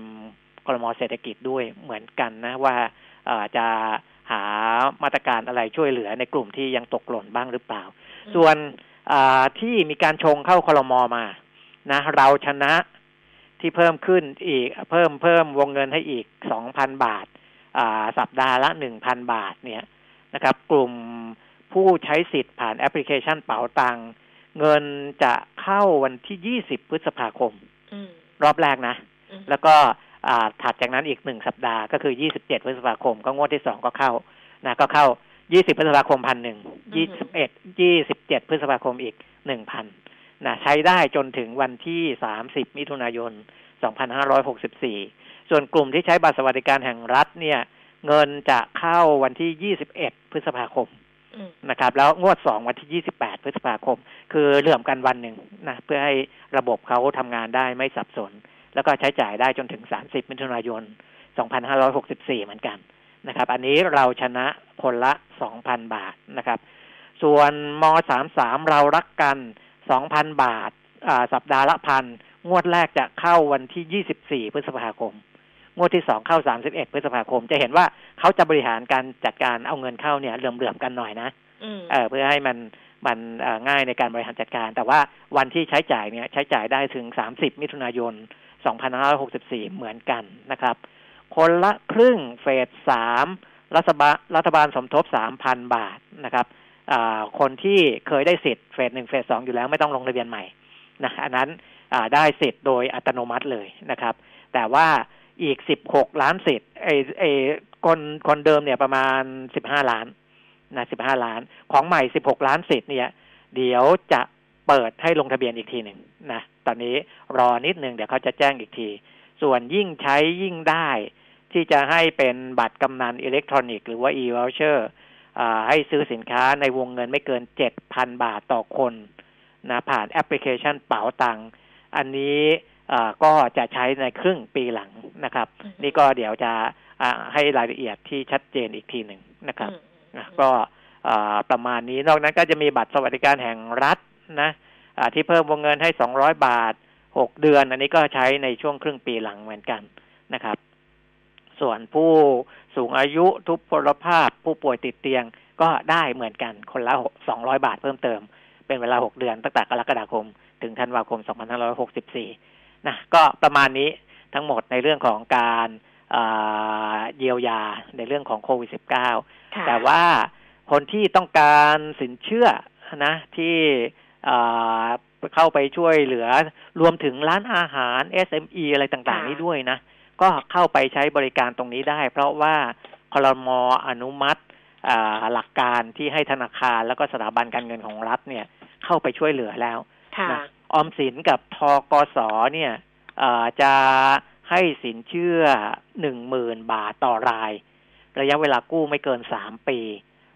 ครม.เศรษฐกิจด้วยเหมือนกันนะว่าจะหามาตรการอะไรช่วยเหลือในกลุ่มที่ยังตกหล่นบ้างหรือเปล่าส่วนที่มีการชงเข้าครม.มานะเราชนะที่เพิ่มขึ้นอีกเพิ่มวงเงินให้อีก 2,000 บาทสัปดาห์ละ 1,000 บาทเนี่ยนะครับกลุ่มผู้ใช้สิทธิ์ผ่านแอปพลิเคชันเป๋าตังค์เงินจะเข้าวันที่20พฤษภาคมรอบแรกนะแล้วก็ถัดจากนั้นอีก1สัปดาห์ก็คือ27พฤษภาคมก็งวดที่2ก็เข้านะก็เข้า20พฤษภาคม 1,000 21 27พฤษภาคมอีก 1,000 นะใช้ได้จนถึงวันที่30มิถุนายน2564ส่วนกลุ่มที่ใช้บัตรสวัสดิการแห่งรัฐเนี่ยเงินจะเข้าวันที่21พฤษภาคมนะครับแล้วงวด2วันที่28พฤษภาคมคือเหลื่อมกันวันนึงนะเพื่อให้ระบบเขาทำงานได้ไม่สับสนแล้วก็ใช้จ่ายได้จนถึง30มิถุนายน2564เหมือนกันนะครับอันนี้เราชนะคนละ 2,000 บาทนะครับส่วนม.33เรารักกัน 2,000 บาทสัปดาห์ละ 1,000 งวดแรกจะเข้าวันที่24พฤษภาคมงวดที่2เข้า31พฤษภาคมจะเห็นว่าเขาจะบริหารการจัดการเอาเงินเข้าเนี่ยเหลื่อมๆกันหน่อยนะเพื่อให้มันง่ายในการบริหารจัดการแต่ว่าวันที่ใช้จ่ายเนี่ยใช้จ่ายได้ถึง30มิถุนายน2564เหมือนกันนะครับคนละครึ่งเฟส3รัฐบาลสมทบ 3,000 บาทนะครับคนที่เคยได้สิทธิ์เฟส1เฟส2อยู่แล้วไม่ต้องลงทะเบียนใหม่นะอันนั้นได้สิทธิ์โดยอัตโนมัติเลยนะครับแต่ว่าอีก16ล้านสิทธิ์คนเดิมเนี่ยประมาณ15ล้านนะ15ล้านของใหม่16ล้านสิทธิ์เนี่ยเดี๋ยวจะเปิดให้ลงทะเบียนอีกทีหนึ่งนะตอนนี้รอนิดนึงเดี๋ยวเขาจะแจ้งอีกทีส่วนยิ่งใช้ยิ่งได้ที่จะให้เป็นบัตรกำนันอิเล็กทรอนิกส์หรือว่า e-voucher ให้ซื้อสินค้าในวงเงินไม่เกิน 7,000 บาทต่อคนนะผ่านแอปพลิเคชันเป๋าตังอันนี้ก็จะใช้ในครึ่งปีหลังนะครับนี่ก็เดี๋ยวจะให้รายละเอียดที่ชัดเจนอีกทีหนึ่งนะครับก็ประมาณนี้นอกนั้นก็จะมีบัตรสวัสดิการแห่งรัฐนะที่เพิ่มวงเงินให้200บาท6เดือนอันนี้ก็ใช้ในช่วงครึ่งปีหลังเหมือนกันนะครับส่วนผู้สูงอายุทุพพลภาพผู้ป่วยติดเตียงก็ได้เหมือนกันคนละ200บาทเพิ่มเติมเป็นเวลา6เดือนตั้งแต่กรกฎาคมถึงธันวาคม2564นะก็ประมาณนี้ทั้งหมดในเรื่องของการเยียวยาในเรื่องของโควิด-19 แต่ว่าคนที่ต้องการสินเชื่อนะที่เข้าไปช่วยเหลือรวมถึงร้านอาหาร SME อะไรต่างๆนี้ด้วยนะก็เข้าไปใช้บริการตรงนี้ได้เพราะว่าครม.อนุมัติหลักการที่ให้ธนาคารแล้วก็สถาบันการเงินของรัฐเนี่ยเข้าไปช่วยเหลือแล้วนะออมสินกับธ.ก.ส.เนี่ยจะให้สินเชื่อ 10,000 บาทต่อรายระยะเวลากู้ไม่เกิน3ปี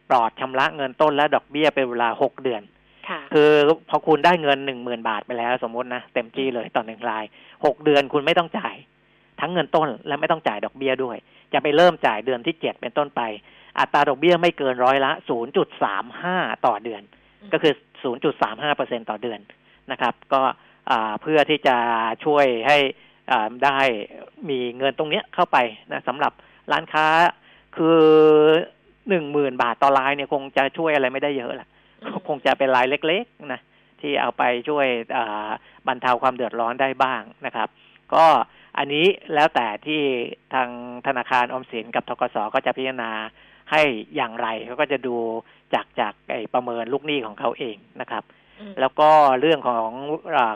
ปลอดชำระเงินต้นและดอกเบี้ยเป็นเวลา6เดือนคือพอคุณได้เงิน 10,000 บาทไปแล้วสมมตินะเต็มที่เลยต่อ1ราย6เดือนคุณไม่ต้องจ่ายทั้งเงินต้นและไม่ต้องจ่ายดอกเบี้ยด้วยจะไปเริ่มจ่ายเดือนที่7เป็นต้นไปอัตราดอกเบี้ยไม่เกินร้อยละ 0.35 ต่อเดือนก็คือ 0.35% ต่อเดือนนะครับก็เพื่อที่จะช่วยให้ได้มีเงินตรงนี้เข้าไปนะสำหรับร้านค้าคือ 10,000 บาทต่อรายเนี่ยคงจะช่วยอะไรไม่ได้เยอะล่ะคงจะเป็นรายเล็กๆนะที่เอาไปช่วยบรรเทาความเดือดร้อนได้บ้างนะครับก็อันนี้แล้วแต่ที่ทางธนาคารออมสินกับธกส.ก็จะพิจารณาให้อย่างไรเขาก็จะดูจากประเมินลูกหนี้ของเขาเองนะครับแล้วก็เรื่องของ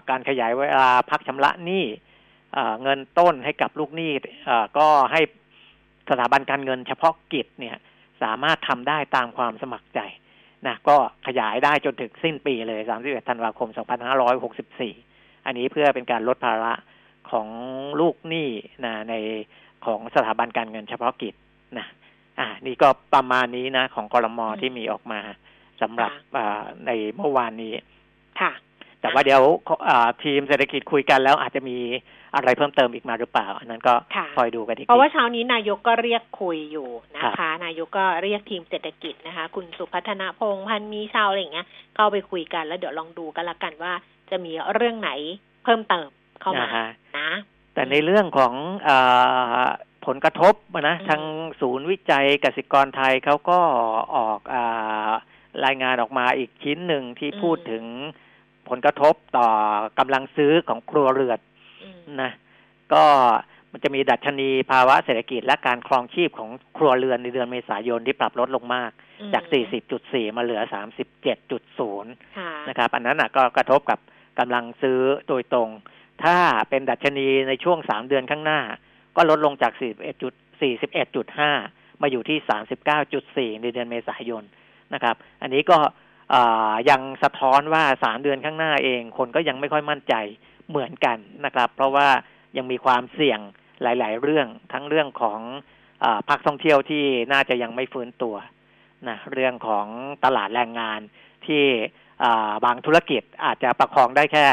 การขยายเวลาพักชำระหนี้เงินต้นให้กับลูกหนี้ก็ให้สถาบันการเงินเฉพาะกิจเนี่ยสามารถทำได้ตามความสมัครใจนะก็ขยายได้จนถึงสิ้นปีเลย31ธันวาคม2564อันนี้เพื่อเป็นการลดภาระของลูกหนี้นะในของสถาบันการเงินเฉพาะกิจนะ นี่ก็ประมาณนี้นะของกลมที่มีออกมาสำหรับในเมื่อวานนี้ค่ะแต่ว่าเดี๋ยวทีมเศรษฐกิจคุยกันแล้วอาจจะมีอะไรเพิ่มเติมอีกมาหรือเปล่าอันนั้นก็คอยดูกันอีกทีเพราะว่าเช้านี้นายกก็เรียกคุยอยู่นะคะนายกก็เรียกทีมเศรษฐกิจนะคะคุณสุพัฒนพงษ์พันมีชาวอะไรอย่างเงี้ยเข้าไปคุยกันแล้วเดี๋ยวลองดูกันละกันว่าจะมีเรื่องไหนเพิ่มเติมเข้ามานะแต่ในเรื่องของผลกระทบนะทางศูนย์วิจัยกสิกรไทยเขาก็ออกรายงานออกมาอีกชิ้นหนึ่งที่พูดถึงผลกระทบต่อกำลังซื้อของครัวเรือนนะก็มันจะมีดัชนีภาวะเศรษฐกิจและการครองชีพของครัวเรือนในเดือนเมษายนที่ปรับลดลงมากจาก 40.4 มาเหลือ 37.0 นะครับอันนั้นก็กระทบกับกำลังซื้อโดยตรงถ้าเป็นดัชนีในช่วง3เดือนข้างหน้าก็ลดลงจาก 41.5 มาอยู่ที่ 39.4 ในเดือนเมษายนนะครับอันนี้ก็ยังสะท้อนว่า3เดือนข้างหน้าเองคนก็ยังไม่ค่อยมั่นใจเหมือนกันนะครับเพราะว่ายังมีความเสี่ยงหลายๆเรื่องทั้งเรื่องของภาคท่องเที่ยวที่น่าจะยังไม่ฟื้นตัวนะเรื่องของตลาดแรงงานที่บางธุรกิจอาจจะประคองได้แค่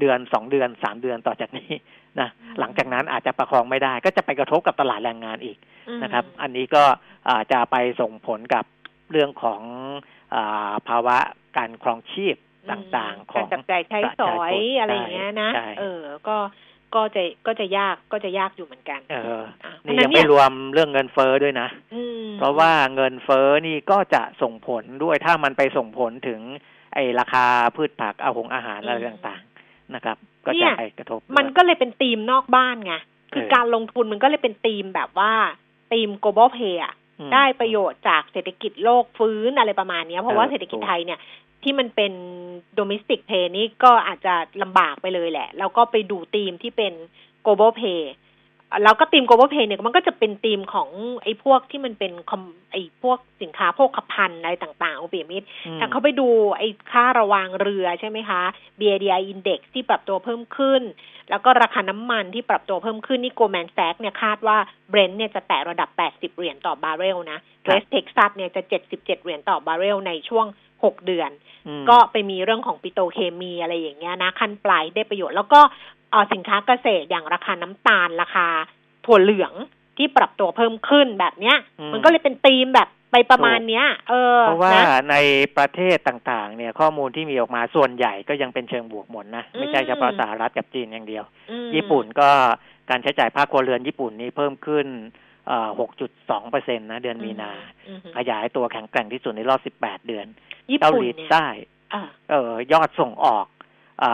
เดือน2เดือน3เดือนต่อจากนี้นะหลังจากนั้นอาจจะประคองไม่ได้ก็จะไปกระทบกับตลาดแรงงานอีกนะครับอันนี้ก็จะไปส่งผลกับเรื่องของภาวะการครองชีพต่างๆของการจับจ่ายใช้สอยอะไรอย่างเงี้ยนะก็จะยากอยู่เหมือนกันนี่ยังไม่รวมเรื่องเงินเฟ้อด้วยนะเพราะว่าเงินเฟ้อนี่ก็จะส่งผลด้วยถ้ามันไปส่งผลถึงไอ้ราคาพืชผักอาหารอะไรต่างๆนะครับก็จะไปกระทบมันก็เลยเป็นธีมนอกบ้านไงคือการลงทุนมันก็เลยเป็นธีมแบบว่าธีม global play ได้ประโยชน์จากเศรษฐกิจโลกฟื้นอะไรประมาณนี้เพราะว่าเศรษฐกิจไทยเนี่ยที่มันเป็น domestic play นี่ก็อาจจะลำบากไปเลยแหละแล้วก็ไปดูธีมที่เป็น global play แล้วก็ธีม global play เนี่ยมันก็จะเป็นธีมของไอ้พวกที่มันเป็นไอ้พวกสินค้าโภคภัณฑ์อะไรต่างๆโอเปมิดถ้าเขาไปดูไอ้ค่าระวางเรือใช่ไหมคะ BDI Index ที่ปรับตัวเพิ่มขึ้นแล้วก็ราคาน้ำมันที่ปรับตัวเพิ่มขึ้นนี่ Goldman Sachs เนี่ยคาดว่า Brent เนี่ยจะแตะระดับ$80ต่อบาร์เรลนะ West Texas เนี่ยจะ$77ต่อบาร์เรลในช่วง6เดือนก็ไปมีเรื่องของปิโตรเคมีอะไรอย่างเงี้ยนะขั้นปลายได้ประโยชน์แล้วก็สินค้าเกษตรอย่างราคาน้ำตาลราคาถั่วเหลืองที่ปรับตัวเพิ่มขึ้นแบบเนี้ยมันก็เลยเป็นธีมแบบไปประมาณเนี้ยเพราะว่าในประเทศต่างๆเนี่ยข้อมูลที่มีออกมาส่วนใหญ่ก็ยังเป็นเชิงบวกหมดนะไม่ใช่เฉพาะสหรัฐกับจีนอย่างเดียวญี่ปุ่นก็การใช้จ่ายภาคครัวเรือนญี่ปุ่นนี่เพิ่มขึ้น6.2% นะเดือนมีนาขยายตัวแข็งแกร่งที่สุดในรอบ18เดือนเกาหลีใต้ยอดส่งออก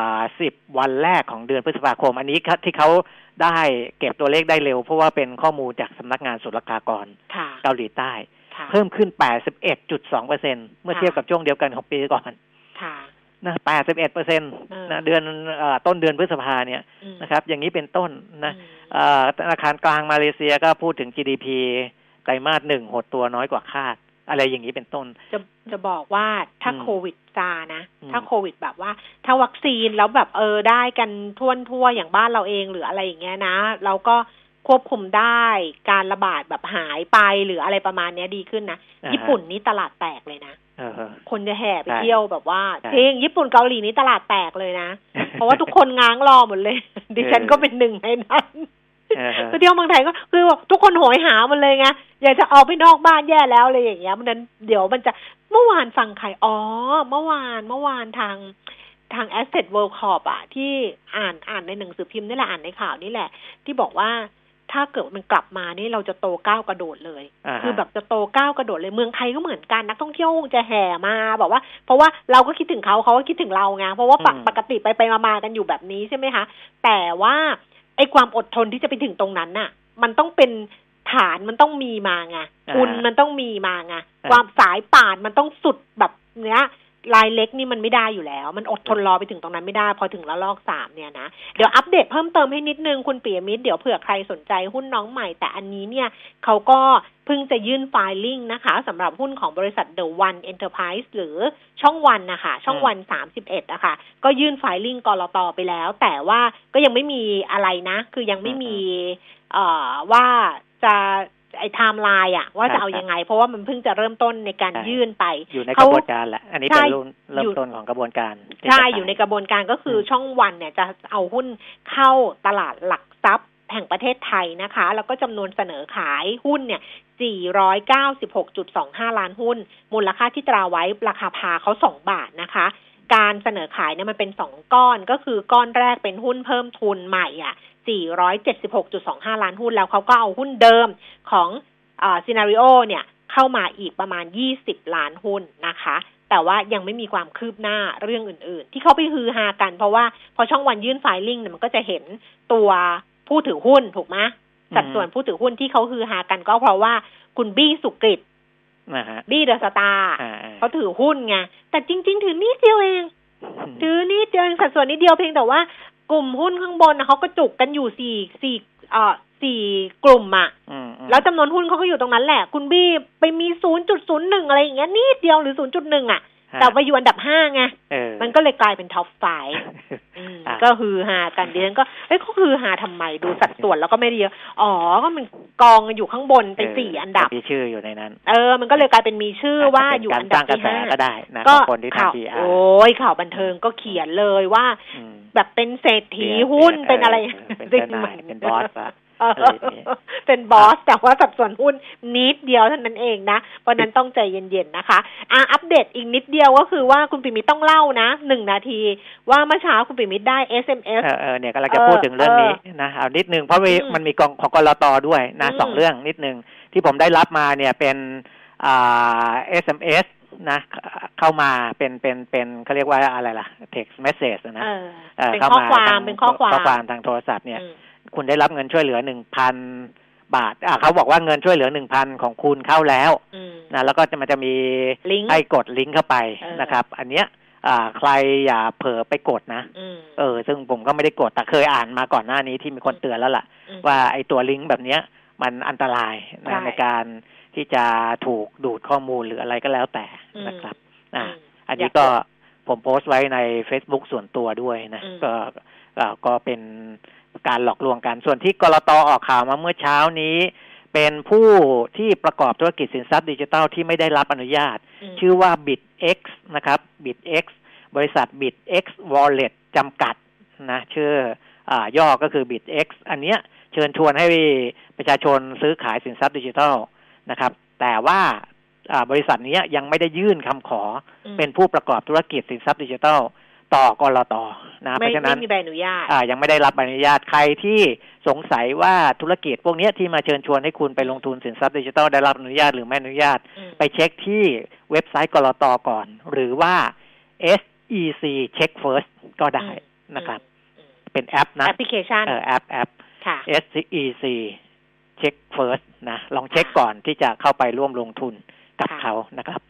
10วันแรกของเดือนพฤษภาคมอันนี้ที่เขาได้เก็บตัวเลขได้เร็วเพราะว่าเป็นข้อมูลจากสำนักงานศุลกากรเกาหลีใต้เพิ่มขึ้น 81.2% เมื่อเทียบกับช่วงเดียวกันของปีก่อนนะ 81% นะเดือนต้นเดือนพฤษภาเนี่ยนะครับอย่างนี้เป็นต้นนะธนาคารกลางมาเลเซียก็พูดถึง GDP ไตรมาส1หดตัวน้อยกว่าคาดอะไรอย่างนี้เป็นต้นจะบอกว่าถ้าโควิดซานะถ้าโควิดแบบว่าถ้าวัคซีนแล้วแบบได้กันทั่วๆอย่างบ้านเราเองหรืออะไรอย่างเงี้ยนะเราก็ควบคุมได้การระบาดแบบหายไปหรืออะไรประมาณนี้ดีขึ้นนะญี่ปุ่นนี่ตลาดแตกเลยนะคนจะแห่ไปเที่ยวแบบว่าจริงญี่ปุ่นเกาหลีนี่ตลาดแตกเลยนะเพราะว่าทุกคนง้างรอหมดเลยดิฉันก็เป็นหนึ่งในนั้นไปเที่ยวเมืองไทยก็คือทุกคนโหยหามันเลยไงอยากจะเอาไปนอกบ้านแย่แล้วอะไรอย่างเงี้ยเพราะนั้นเดี๋ยวมันจะเมื่อวานฟังใครเมื่อวานทาง Asset World Corp อ่ะที่อ่านในหนังสือพิมพ์นี่แหละอ่านในข่าวนี่แหละที่บอกว่าถ้าเกิดมันกลับมานี่เราจะโตก้าวกระโดดเลยคือแบบจะโตก้าวกระโดดเลยเมืองไทยก็เหมือนกันนักท่องเที่ยวจะแห่มาบอกว่าเพราะว่าเราก็คิดถึงเขาก็คิดถึงเราไงเพราะว่าฝั่งปกติไปมากันอยู่แบบนี้ใช่ไหมคะแต่ว่าไอ้ความอดทนที่จะไปถึงตรงนั้นน่ะมันต้องเป็นฐานมันต้องมีมาไงทุนมันต้องมีมาไงความสายป่านมันต้องสุดแบบเนี้ยรายเล็กนี่มันไม่ได้อยู่แล้วมันอดทนรอไปถึงตรงนั้นไม่ได้พอถึงระลอก3เนี่ยนะเดี๋ยวอัปเดตเพิ่มเติมให้นิดนึงคุณปิยมิตรเดี๋ยวเผื่อใครสนใจหุ้นน้องใหม่แต่อันนี้เนี่ยเขาก็เพิ่งจะยื่นไฟลิ่งนะคะสำหรับหุ้นของบริษัท The One Enterprise หรือช่องวันนะคะช่องวัน31นะคะก็ยื่นไฟลิ่งกลต.ไปแล้วแต่ว่าก็ยังไม่มีอะไรนะคือยังไม่มีว่าจะ ไอ้ไทม์ไลน์อ่ะว่าจะเอายังไงเพราะว่ามันเพิ่งจะเริ่มต้นในการยื่นไปอยู่ในกระบวนการแหละอันนี้เป็นเริ่มต้นของกระบวนการใช่อยู่ในกระบวนการก็คือช่องวันเนี่ยจะเอาหุ้นเข้าตลาดหลักทรัพย์แห่งประเทศไทยนะคะแล้วก็จำนวนเสนอขายหุ้นเนี่ย 496.25 ล้านหุ้นมูลค่าที่ตราไว้ราคาพาเขา2บาทนะคะการเสนอขายเนี่ยมันเป็น2ก้อนก็คือก้อนแรกเป็นหุ้นเพิ่มทุนใหม่อ่ะ 476.25 ล้านหุ้นแล้วเขาก็เอาหุ้นเดิมของซีนาริโอเนี่ยเข้ามาอีกประมาณ20ล้านหุ้นนะคะแต่ว่ายังไม่มีความคืบหน้าเรื่องอื่นๆที่เขาไปฮือฮากันเพราะว่าพอช่องวันยื่นไฟลิ่งเนี่ยมันก็จะเห็นตัวผู้ถือหุ้นถูกไหมสัดส่วนผู้ถือหุ้นที่เขาฮือฮากันก็เพราะว่าคุณบี้สุกฤตบี้เดอะสตาร์เขาถือหุ้นไงแต่จริงๆถือนิดเดียวเองถือนิดเดียวเองสัดส่วนนิดเดียวเพียงแต่ว่ากลุ่มหุ้นข้างบนนะเขาก็จุกกันอยู่4กลุ่มอ่ะแล้วจำนวนหุ้นเขาก็อยู่ตรงนั้นแหละคุณบี้ไปมี 0.01 อะไรอย่างเงี้ยนิดเดียวหรือ 0.1 อ่ะแต่ไปอยู่อันดับ5ไงมันก็เลยกลายเป็นท็อป5ก็ฮือฮากันดิฉันก็เฮ้ยเขาฮือฮาทำไมดูสัดส่วนแล้วก็ไม่ดีอ๋อก็มันกองอยู่ข้างบนเป็น4อันดับมีชื่ออยู่ในนั้นมันก็เลยกลายเป็นมีชื่อว่าอยู่อันดับที่5ก็ได้นะคนที่ทำ PR โอ้ยข่าวบันเทิงก็เขียนเลยว่าแบบเป็นเศรษฐีหุ้นเป็นอะไรเป็นนายเป็นบอสอะเป็นบอสแต่ว่าสัดส่วนหุ้นนิดเดียวเท่านั้นเองนะเพราะนั้นต้องใจเย็นๆนะคะอัปเดตอีกนิดเดียวก็คือว่าคุณปิมิตต้องเล่านะ1นาทีว่าเมื่อเช้าคุณปิมิตได้ SMS เนี่ยกำลังจะพูดถึงเรื่องนี้นะเอานิดนึงเพราะมันมีกองของกลต.ด้วยนะ2เรื่องนิดนึงที่ผมได้รับมาเนี่ยเป็นSMS นะเข้ามาเป็นเค้าเรียกว่าอะไรล่ะ text message นะเป็นข้อความทางโทรศัพท์เนี่ยคุณได้รับเงินช่วยเหลือ 1,000 บาทเขาบอกว่าเงินช่วยเหลือ 1,000 ของคุณเข้าแล้วนะแล้วก็มันจะมีให้กดลิงก์เข้าไปนะครับอันเนี้ยใครอย่าเผลอไปกดนะซึ่งผมก็ไม่ได้กดแต่เคยอ่านมาก่อนหน้านี้ที่มีคนเตือนแล้วล่ะว่าไอ้ตัวลิงก์แบบเนี้ยมันอันตรายนะในการที่จะถูกดูดข้อมูลหรืออะไรก็แล้วแต่นะครับอันนี้ก็ผมโพสต์ไว้ใน Facebook ส่วนตัวด้วยนะก็เป็นการหลอกลวงกันส่วนที่กลต.ออกข่าวมาเมื่อเช้านี้เป็นผู้ที่ประกอบธุรกิจสินทรัพย์ดิจิทัลที่ไม่ได้รับอนุญาตชื่อว่า BitX นะครับ BitX บริษัท BitX Wallet จำกัดนะชื่อย่อก็คือ BitX อันเนี้ยเชิญชวนให้ประชาชนซื้อขายสินทรัพย์ดิจิทัลนะครับแต่ว่าบริษัทนี้ยังไม่ได้ยื่นคำขอเป็นผู้ประกอบธุรกิจสินทรัพย์ดิจิทัลต่อกลต.นะเพราะฉะนั้นไม่มีใบอนุญาตยังไม่ได้รับใบอนุญาตใครที่สงสัยว่าธุรกิจพวกนี้ที่มาเชิญชวนให้คุณไปลงทุนสินทรัพย์ดิจิทัลได้รับอนุญาตหรือไม่อนุญาตไปเช็คที่เว็บไซต์กลต.ก่อนหรือว่า SEC Check First ก็ได้นะครับเป็นแอปนะแอปพลิเคชันแอป SEC Check First นะลองเช็คก่อนที่จะเข้าไปร่วมลงทุนกับเขานะครับ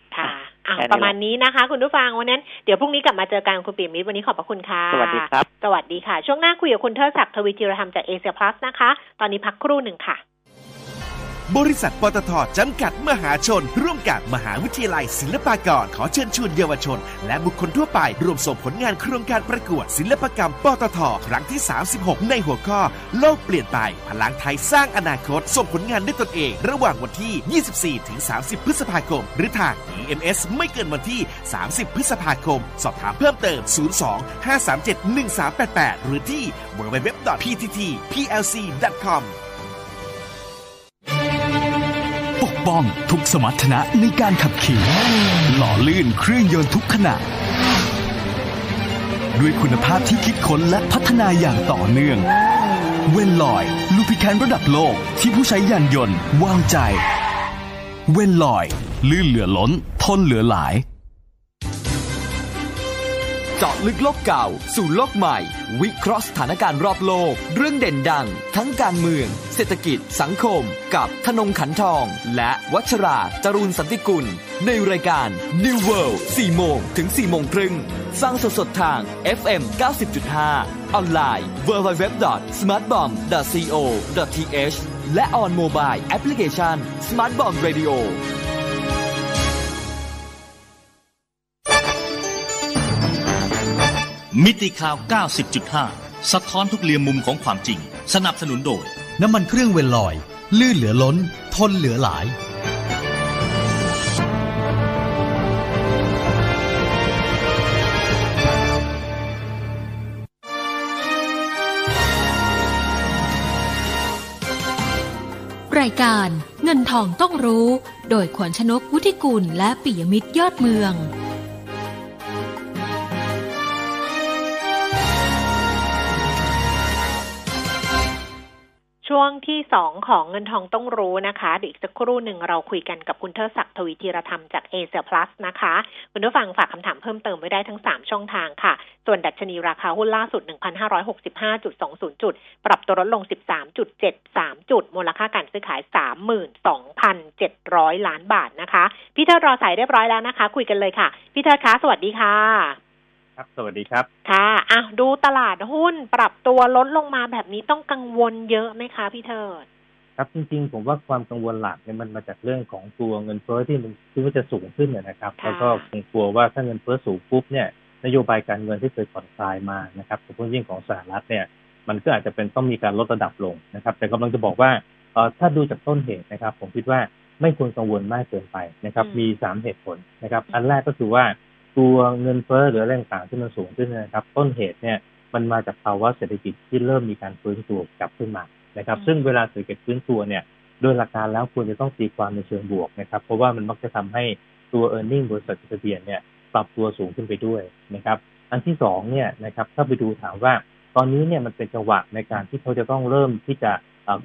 ประมาณนี้นะคะคุณผู้ฟังวันนั้นเดี๋ยวพรุ่งนี้กลับมาเจอกันคุณปิ่มมิตรวันนี้ขอบพระคุณค่ะสวัสดีครับสวัสดีค่ะช่วงหน้าคุยกับคุณเทิดศักดิ์ทวีธีรธรรมจาก Asia Plus นะคะตอนนี้พักครู่หนึ่งค่ะบริษัทปตท.จำกัดมหาชนร่วมกับมหาวิทยาลัยศิลปากรขอเชิญชวนเยาวชนและบุคคลทั่วไปร่วมส่งผลงานโครงการประกวดศิลปกรรมปตท.ครั้งที่36ในหัวข้อโลกเปลี่ยนไปพลังไทยสร้างอนาคตส่งผลงานด้วยตนเองระหว่างวันที่24ถึง30พฤษภาคมหรือทาง EMS ไม่เกินวันที่30พฤษภาคมสอบถามเพิ่มเติม02-537-1388หรือที่ www.pttplc.comปกป้องทุกสมรรถนะในการขับขี่หล่อลื่นเครื่องยนต์ทุกขณะด้วยคุณภาพที่คิดค้นและพัฒนาอย่างต่อเนื่องเวลลอยลูพิแคนระดับโลกที่ผู้ใช้ยานยนต์วางใจเวลลอยลื่นเหลือล้นทนเหลือหลายเจาะลึกโลกเก่าสู่โลกใหม่วิเคราะห์สถานการณ์รอบโลกเรื่องเด่นดังทั้งการเมืองเศรษฐกิจสังคมกับธนงขันทองและวัชราจรูนสันติกุลในรายการ New World 4 โมงถึง 4 โมงครึ่งฟังสดๆทาง FM 90.5 ออนไลน์ www.smartbomb.co.th และ on mobile application Smartbomb Radioมิติข่าว 90.5 สะท้อนทุกเหลี่ยมมุมของความจริงสนับสนุนโดยน้ำมันเครื่องเวลลอย ลื่นเหลือล้นทนเหลือหลายรายการเงินทองต้องรู้โดยขวัญชนกวุฒิกุลและปิยมิตรยอดเมืองช่วงที่2ของเงินทองต้องรู้นะคะเดี๋ยวอีกสักครู่หนึ่งเราคุยกันกับคุณเทิดศักดิ์ ทวีธีรธรรมจาก Asia Plus นะคะคุณผู้ฟังฝากคำถามเพิ่มเติมไว้ได้ทั้ง3ช่องทางค่ะส่วนดัชนีราคาหุ้นล่าสุด 1,565.20 จุดปรับตัวลดลง 13.73 จุดมูลค่าการซื้อขาย 32,700 ล้านบาทนะคะพี่เทิดรอสายเรียบร้อยแล้วนะคะคุยกันเลยค่ะพี่เทิดคะสวัสดีค่ะสวัสดีครับค่ะอ่ะดูตลาดหุ้นปรับตัวลดลงมาแบบนี้ต้องกังวลเยอะไหมคะพี่เทิดครับจริงๆผมว่าความกังวลหลักเนี่ยมันมาจากเรื่องของตัวเงินเฟ้อที่มันจะสูงขึ้นนะครับแล้วก็กลัวว่าถ้าเงินเฟ้อสูงปุ๊บเนี่ยนโยบายการเงินที่เคยผ่อนคลายมานะครับโดยเฉพาะยิ่งของสหรัฐเนี่ยมันก็อาจจะเป็นต้องมีการลดระดับลงนะครับแต่กำลังจะบอกว่าถ้าดูจากต้นเหตุนะครับผมคิดว่าไม่ควรกังวลมากเกินไปนะครับมี3เหตุผลนะครับอันแรกก็คือว่าตัวเงินเฟ้อหรือแรงต่างที่มันสูงขึ้นนะครับต้นเหตุเนี่ยมันมาจากภาวะเศรษฐกิจที่เริ่มมีการฟื้นตัวกลับขึ้นมานะครับซึ่งเวลาเศรษฐกิจฟื้นตัวเนี่ยโดยหลักการแล้วควรจะต้องตีความในเชิงบวกนะครับเพราะว่ามันมักจะทำให้ตัว earning บริษัทจดทะเบียนเนี่ยปรับตัวสูงขึ้นไปด้วยนะครับอันที่สองเนี่ยนะครับถ้าไปดูถามว่าตอนนี้เนี่ยมันเป็นจังหวะในการที่เขาจะต้องเริ่มที่จะ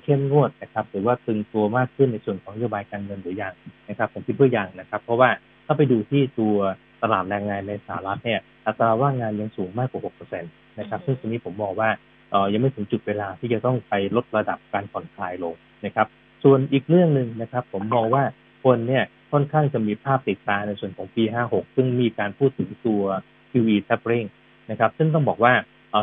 เข้มงวดนะครับหรือว่าตึงตัวมากขึ้นในส่วนของนโยบายการเงินหรือยังนะครับผมคิดว่ายังนะครับเพราะว่าถ้าไปดูที่ตัวตลาดแรงงานในสหรัฐเนี่ยอัตราว่างงานยังสูงมากกว่า 6% นะครับซึ่งตรงนี้ผมบอกว่ายังไม่ถึงจุดเวลาที่จะต้องไปลดระดับการผ่อนคลายลงนะครับส่วนอีกเรื่องนึงนะครับผมมองว่าคนเนี่ยค่อนข้างจะมีภาพติดตาในส่วนของปี56ซึ่งมีการพูดถึงตัว QE tapering นะครับซึ่งต้องบอกว่า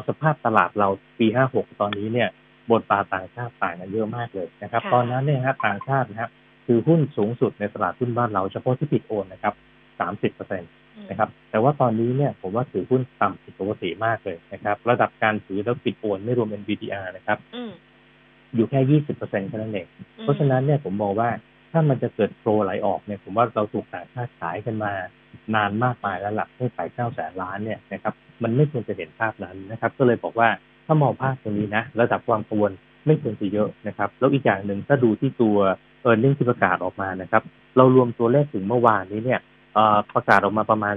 สภาพตลาดเราปี56ตอนนี้เนี่ยบทบาทต่างชาติต่างกันเยอะมากเลยนะครับตอนนั้นเนี่ยฮะต่างชาตินะครับคือหุ้นสูงสุดในตลาดหุ้นบ้านเราเฉพาะที่ปิดโอนนะครับ 30% นะครับแต่ว่าตอนนี้เนี่ยผมว่าถือหุ้นต่ำผิดปกติมากเลยนะครับระดับการถือแล้วปิดโอนไม่รวม BDI นะครับอยู่แค่ 20% เท่านั้นเองเพราะฉะนั้นเนี่ยผมมองว่าถ้ามันจะเกิดโปรไหลออกเนี่ยผมว่าเราถูกต่างชาติขายกันมานานมากมายแล้วหลักให้ขาย 900,000 ล้านเนี่ยนะครับมันไม่ควรจะเห็นภาพนั้นนะครับก็เลยบอกว่าถ้ามองภาพตรงนี้นะระดับความกังวลไม่ควรจะเยอะนะครับแล้วอีกอย่างนึงถ้าดูที่ตัวearning ที่ประกาศออกมานะครับเรารวมตัวเลขถึงเมื่อวานนี้เนี่ยประกาศออกมาประมาณ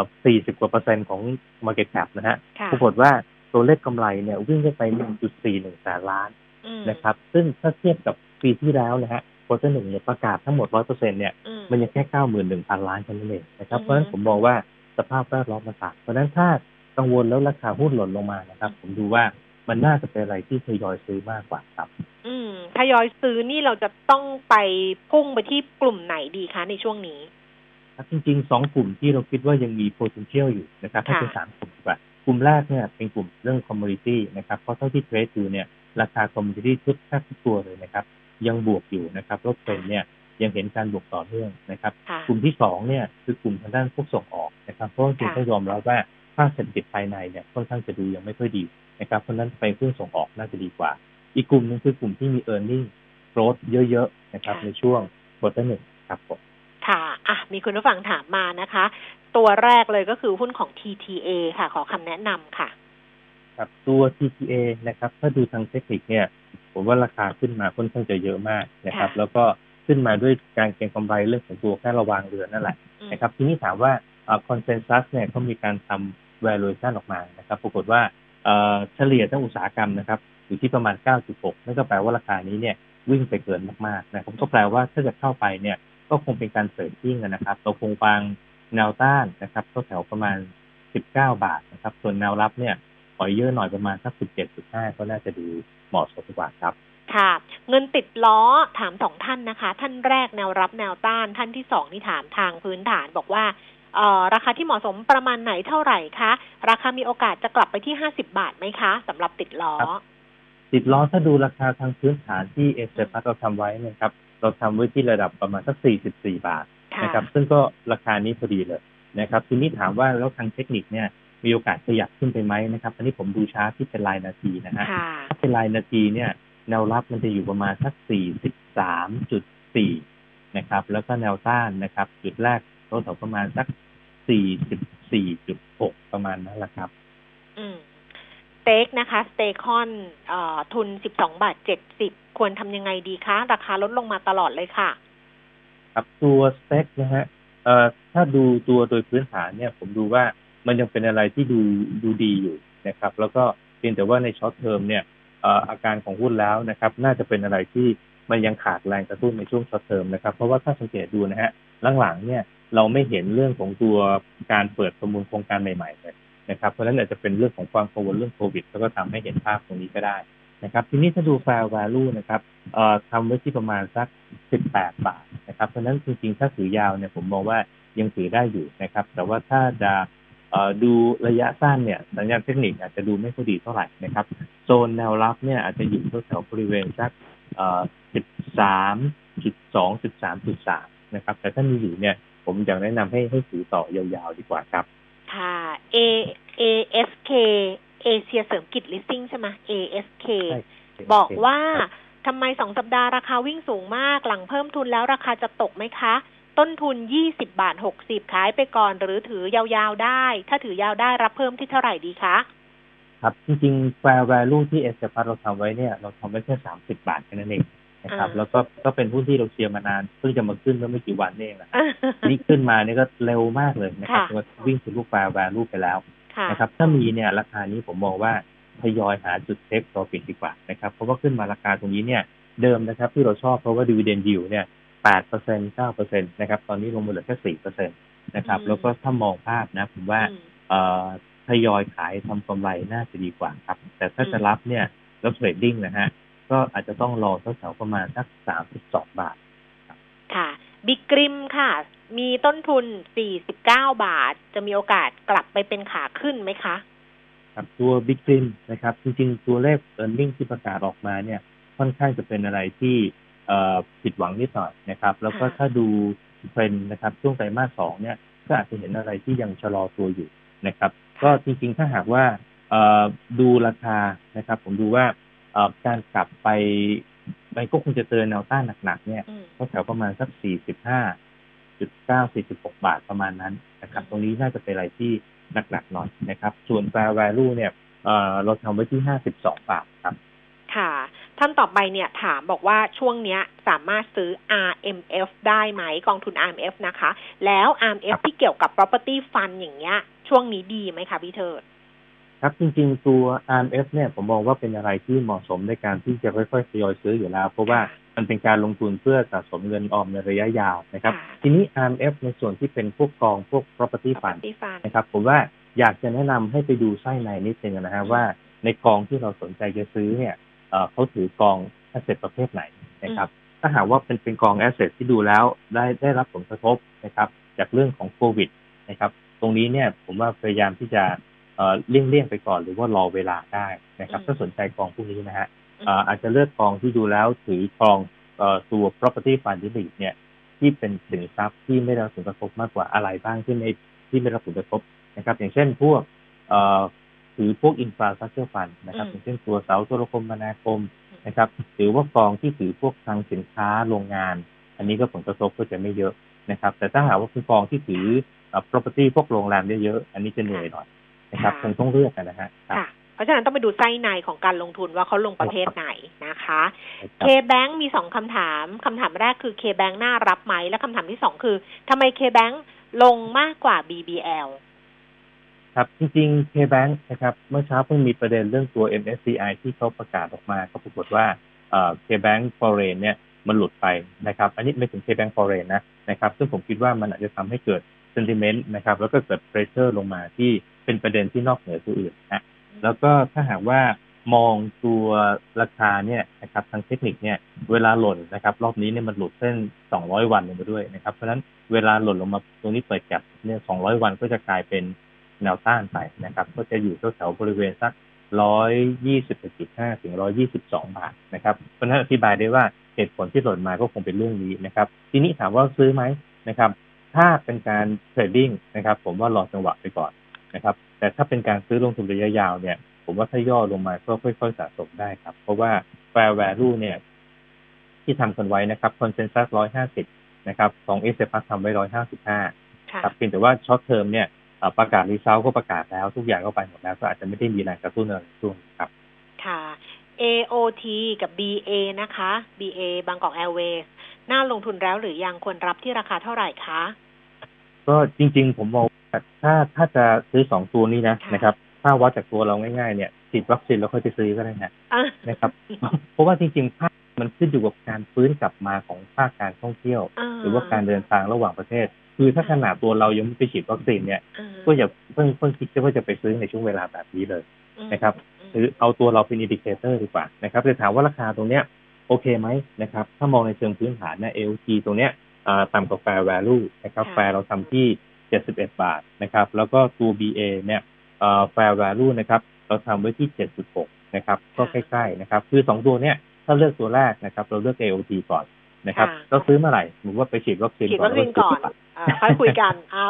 40กว่าเปอร์เซ็นต์ของ market cap นะฮะปรากฏว่าตัวเลขกำไรเนี่ยวิ่งขึ้นไป 1.41 แสนล้านนะครับซึ่งถ้าเทียบกับปีที่แล้วนะฮะโปรเจกต์1เนี่ยประกาศทั้งหมด 100% เนี่ยมันยังแค่ 91,000 ล้านเท่านั้นเองนะครับเพราะฉะนั้นผมมองว่าสภาพแวดล้อมมันต่างเพราะฉะนั้นถ้ากังวลแล้วราคาหุ้นหล่นลงมานะครับผมดูว่ามันน่าจะเป็นอะไรที่ทยอยซื้อมากกว่าครับทยอยซื้อนี่เราจะต้องไปพุ่งไปที่กลุ่มไหนดีคะในช่วงนี้จริงๆ2กลุ่มที่เราคิดว่ายังมี potential อยู่นะครับถ้าเป็น3กลุ่มกว่ากลุ่มแรกเนี่ยเป็นกลุ่มเรื่อง commodity นะครับเพราะเท่าที่เทรดดูเนี่ยราคา commodity ทุกค่าทุกตัวเลยนะครับยังบวกอยู่นะครับรอบเทรนเนี่ยยังเห็นการบวกต่อเนื่องนะครับกลุ่มที่2เนี่ยคือกลุ่มทางด้านพวกส่งออกนะครับเพราะจริงๆต้องยอมรับว่าภาคเศรษฐกิจภายในเนี่ยค่อนข้างจะดูยังไม่ค่อยดีนะครับเพราะนั้นไปพึ่งส่งออกน่าจะดีกว่าอีกกลุ่มนึงคือกลุ่มที่มี earning growth เยอะๆนะครับในช่วง quarter 1ครับผมค่ะอ่ะมีคุณผู้ฟังถามมานะคะตัวแรกเลยก็คือหุ้นของ TTA ค่ะขอคำแนะนำค่ะครับตัว TTA นะครับถ้าดูทางเทคนิคเนี่ยผมว่าราคาขึ้นมาค่อนข้างจะเยอะมากนะครับแล้วก็ขึ้นมาด้วยการเก็งกำไรเรื่องของตัวแค่ระวางเรือนั่นแหละนะครับทีนี้ถามว่าconsensus เนี่ยเขามีการทำ valuation ออกมานะครับปรากฏว่าเฉลี่ยทั้งอุตสาหกรรมนะครับอยู่ที่ประมาณ 9.6 นั่นก็แปลว่าราคานี้เนี่ยวิ่งไปเกินมากๆนะครับก็แปลว่าถ้าจะเข้าไปเนี่ยก็คงเป็นการเสริมยิ่งนะครับเราคงวางแนวต้านนะครับแถวประมาณ19 บาทนะครับส่วนแนวรับเนี่ยปล่อยเยอะหน่อยประมาณสัก 17.5 ก็น่าจะดูเหมาะสมกว่าครับค่ะเงินติดล้อถาม2ท่านนะคะท่านแรกแนวรับแนวต้านท่านที่2นี่ถามทางพื้นฐานบอกว่าราคาที่เหมาะสมประมาณไหนเท่าไหร่คะราคามีโอกาสจะกลับไปที่50 บาทไหมคะสำหรับติดล้อถ้าดูราคาทางพื้นฐานที่เอสเซพัสเราทำไว้นะครับเราทำไว้ที่ระดับประมาณสัก44 บาทนะครับซึ่งก็ราคานี้พอดีเลยนะครับทีนี้ถามว่าแล้วทางเทคนิคเนี่ยมีโอกาสขยับขึ้นไปไหมนะครับอันนี้ผมดูชาร์ตที่เป็นรายนาทีนะฮะถ้าเป็นรายนาทีเนี่ย แนวรับมันจะอยู่ประมาณสัก 43.4 นะครับแล้วก็แนวต้านนะครับจุดแรกก็แถวประมาณสัก 44.6 ประมาณนั้นแหละครับสเต็กนะคะสเตคอนทุน 12.70 ควรทำยังไงดีคะราคาลดลงมาตลอดเลยค่ะครับตัวสเต็กนะฮะถ้าดูตัวโดยพื้นฐานเนี่ยผมดูว่ามันยังเป็นอะไรที่ดูดีอยู่นะครับแล้วก็เพียงแต่ว่าในช็อตเทอมเนี่ยอาการของหุ้นแล้วนะครับน่าจะเป็นอะไรที่มันยังขาดแรงกระตุ้นในช่วงช็อตเทอมนะครับเพราะว่าถ้าสังเกตดูนะฮะหลังๆเนี่ยเราไม่เห็นเรื่องของตัวการเปิดประมูลโครงการใหม่ๆเลยนะครับเพราะฉะนั้นอาจจะเป็นเรื่องของความกังวลเรื่องโควิดแล้วก็ทำให้เห็นภาพตรงนี้ก็ได้นะครับทีนี้ถ้าดู fair value นะครับทำไว้ที่ประมาณสัก18บาทนะครับเพราะฉะนั้นจริงๆถ้าถือยาวเนี่ยผมมองว่ายังถือได้อยู่นะครับแต่ว่าถ้าจะดูระยะสั้นเนี่ยสัญญาณเทคนิคอาจจะดูไม่ค่อยดีเท่าไหร่นะครับโซนแนวรับเนี่ยอาจจะอยู่แถวๆบริเวณสัก13.2-13.3 นะครับแต่ถ้ามีอยู่เนี่ยผมอยากแนะนำให้ถือต่อยาวๆดีกว่าครับค่ะ ASK เอเชียเสริมกิจ listing ใช่ไหม ASK บอกว่าทำไม2สัปดาห์ราคาวิ่งสูงมากหลังเพิ่มทุนแล้วราคาจะตกไหมคะต้นทุน 20.60 ขายไปก่อนหรือถือยาวๆได้ถ้าถือยาวได้รับเพิ่มที่เท่าไหร่ดีคะครับจริงๆ fair value ที่ Asia Plus เราทำไว้เนี่ยเราทำไว้แค่ 30 บาทแค่นั้นเองนะครับแล้วก็เป็นหุ้นที่เราเชียร์มานานเพิ่งจะมาขึ้นเมื่อไม่กี่วันเองนะนี่ขึ้นมานี่ก็เร็วมากเลยนะครับวิ่งทะลุ fair value ไปแล้วนะครับถ้ามีเนี่ยราคานี้ผมมองว่าทยอยหาจุด take profit ดีกว่านะครับเพราะว่าขึ้นมาราคาตรงนี้เนี่ยเดิมนะครับที่เราชอบเพราะว่า dividend yield เนี่ย8% 9% นะครับตอนนี้ลงมาเหลือแค่ 4% นะครับแล้วก็ถ้ามองภาพนะผมว่าทยอยขายทำกำไรน่าจะดีกว่าครับแต่ถ้าจะรับเนี่ยรับเทรดดิ้งนะฮะก็อาจจะต้องรอสักแถวประมาณสัก 32 บาทค่ะบิ๊กกริมค่ะมีต้นทุน49บาทจะมีโอกาสกลับไปเป็นขาขึ้นไหมคะครับตัวบิ๊กกริมนะครับจริงๆตัวเลข earning ที่ประกาศออกมาเนี่ยค่อนข้างจะเป็นอะไรที่ผิดหวังนิดหน่อยนะครับแล้วก็ถ้าดูเทรนด์นะครับช่วงไตรมาส2เนี่ยก็อาจจะเห็นอะไรที่ยังชะลอตัวอยู่นะครับก็จริงๆถ้าหากว่าดูราคานะครับผมดูว่าการกลับไปมันก็คงจะเจอแนวต้านหนักๆเนี่ยก็แถวประมาณสัก 45.9-46 บาทประมาณนั้นนะครับตรงนี้น่าจะเป็นอะไรที่หนักๆหน่อยนะครับส่วน fair value เนี่ยเราทำไว้ที่52บาทครับค่ะท่านต่อไปเนี่ยถามบอกว่าช่วงเนี้ยสามารถซื้อ RMF ได้ไหมกองทุน RMF นะคะแล้ว RMF ที่เกี่ยวกับ property fund อย่างเงี้ยช่วงนี้ดีไหมคะพี่เทิดครับจริงๆตัว RMF เนี่ยผมมองว่าเป็นอะไรที่เหมาะสมในการที่จะค่อยๆทยอยซื้ออยู่แล้วเพราะว่ามันเป็นการลงทุนเพื่อสะสมเงินออมในระยะยาวนะครับทีนี้ RMF ในส่วนที่เป็นพวกกองพวก property fund นะครับผมว่าอยากจะแนะนำให้ไปดูไส้ในนิดนึงนะฮะว่าในกองที่เราสนใจจะซื้อเนี่ยเขาถือกอง asset ประเภทไหนนะครับถ้าหากว่าเป็นกอง asset ที่ดูแล้วได้รับผลกระทบนะครับจากเรื่องของโควิดนะครับตรงนี้เนี่ยผมว่าพยายามที่จะเลี่ยงๆไปก่อนหรือว่ารอเวลาได้นะครับถ้าสนใจกองพวกนี้นะฮะอาจจะเลือกกองที่ดูแล้วถือกองตัว property fund เนี่ยที่เป็นสินทรัพย์ที่ไม่ได้รับผลกระทบมากกว่าอะไรบ้างที่ไม่รับผลกระทบนะครับอย่างเช่นพวกถือพวก infrastructure fund นะครับเช่นตัวเสาโทรคมนาคมนะครับหรือว่ากองที่ถือพวกคลังสินค้าโรงงานอันนี้ก็ผลกระทบก็จะไม่เยอะนะครับแต่ถ้าหากว่าเป็นกองที่ถือ property พวกโรงแรมเยอะๆอันนี้จะเหนื่อยหน่อยนะครับคงต้องเลือกกันนะฮะค่ะเพราะฉะนั้นต้องไปดูไส้ในของการลงทุนว่าเขาลงประเภทไหนนะคะ K-Bank มี2คำถามคำถามแรกคือ K-Bank น่ารับไหมและคำถามที่2คือทำไม K-Bank ลงมากกว่า BBLครับจริงๆ K-Bank นะครับเมื่อเช้าเพิ่งมีประเด็นเรื่องตัว MSCI ที่เขาประกาศออกมาก็ปรากฏว่าK-Bank Foreign เนี่ยมันหลุดไปนะครับอันนี้ไม่ถึง K-Bank Foreign นะครับซึ่งผมคิดว่ามันอาจจะทำให้เกิด sentiment นะครับแล้วก็เกิด pressure ลงมาที่เป็นประเด็นที่นอกเหนือตัวอื่นนะแล้วก็ถ้าหากว่ามองตัวราคาเนี่ยนะครับทางเทคนิคเนี่ยเวลาหล่นนะครับรอบนี้เนี่ยมันหลุดเส้น200วันลงมาด้วยนะครับเพราะฉะนั้นเวลาหล่นลงมาตรงนี้เปิดแก็ปเนี่ย200วันก็จะกลายเป็นแนวต้านไปนะครับก็จะอยู่แถวๆบริเวณสัก 120.5 ถึง 122 บาทนะครับเพราะฉะนั้นอธิบายได้ว่าเหตุผลที่หล่นมาก็คงเป็นเรื่องนี้นะครับทีนี้ถามว่าซื้อไหมนะครับถ้าเป็นการเทรดดิ้งนะครับผมว่ารอจังหวะไปก่อนนะครับแต่ถ้าเป็นการซื้อลงทุนระยะยาวเนี่ย ผมว่าถ้าย่อลงมาก็ค่อยๆสะสมได้ครับเพราะว่า fair value เนี่ยที่ทำกันไว้นะครับ consensus 150นะครับของ Asia Plus ทำไว้155ครับเพียงแต่ว่า short term เนี่ยประกาศ result ก็ประกาศแล้วทุกอย่างก็ไปหมดแล้วก็อาจจะไม่ได้มีแรงกระตุ้นอะไรช่วงครับค่ะ AOT กับ BA นะคะ BA บางกอกแอร์เวย์น่าลงทุนแล้วหรือยังควรรับที่ราคาเท่าไหร่คะก็จริงๆผมมองถ้าจะซื้อ2ตัวนี้นะครับถ้าวัดจากตัวเราง่ายๆเนี่ยฉีดวัคซีนแล้วค่อยไปซื้อก็ได้นะครับเพราะว่าจริงๆภาคมันขึ้นอยู่กับการฟื้นกลับมาของภาคการท่องเที่ยวหรือว่าการเดินทางระหว่างประเทศคือถ้าขนาดตัวเรายังไม่ไปฉีดวัคซีนเนี่ยก็อย่าเพิ่งคิดว่าจะไปซื้อในช่วงเวลาแบบนี้เลยนะครับหรือเอาตัวเราเป็นอินดิเคเตอร์ดีกว่านะครับจะถามว่าราคาตรงเนี้ยโอเคไหมนะครับถ้ามองในเชิงพื้นฐานเนี่ย AOG ตรงเนี้ยต่ำกว่า Fair Value นะครับ Fair เราทำที่71บาทนะครับแล้วก็ตัว BA เนี่ยFair Value นะครับเราทำไว้ที่ 7.6 นะครับก็ใกล้ๆนะครับคือ2ตัวเนี้ยถ้าเลือกตัวแรกนะครับเราเลือก AOT ก่อนนะครับเราซื้อเมื่อไหร่ผมว่าไปฉีดวัคซีนก่อนค่อยคุยกันเอา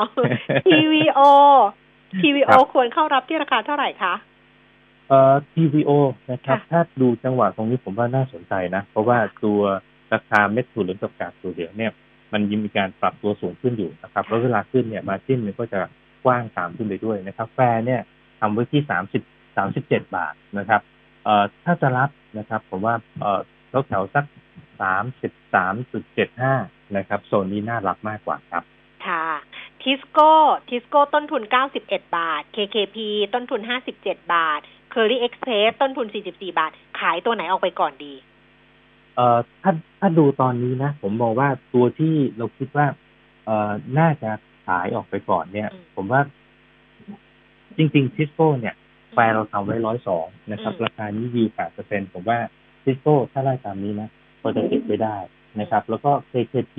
TVO ควรเข้ารับที่ราคาเท่าไหร่คะTVO นะครับถ้าดูจังหวะตรงนี้ผมว่าน่าสนใจนะเพราะว่าตัวราคาเม็ดถั่วเหลืองกับกากถั่วเหลืองเนี่ยมันมีการปรับตัวสูงขึ้นอยู่นะครับแล้วเวลาขึ้นเนี่ยมาร์จิ้นมันก็จะกว้างตามขึ้นไปด้วยนะครับแฟร์เนี่ยทำไว้ที่37 บาทนะครับถ้าจะรับนะครับผมว่าแถวสัก 33.75 นะครับโซนนี้น่ารับมากกว่าครับค่ะทิสโก้ต้นทุน91บาท KKP ต้นทุน57บาท Curry Express ต้นทุน44บาทขายตัวไหนออกไปก่อนดีถ้าดูตอนนี้นะผมบอกว่าตัวที่เราคิดว่าน่าจะขายออกไปก่อนเนี่ยผมว่าจริงๆทิสโก้เนี่ยแฟร์เราทำไว้102นะครับราคานี้ดี 8% ผมว่าทิสโก้ถ้าได้ตามนี้นะก็จะเก็บไปได้นะครับแล้วก็ KKP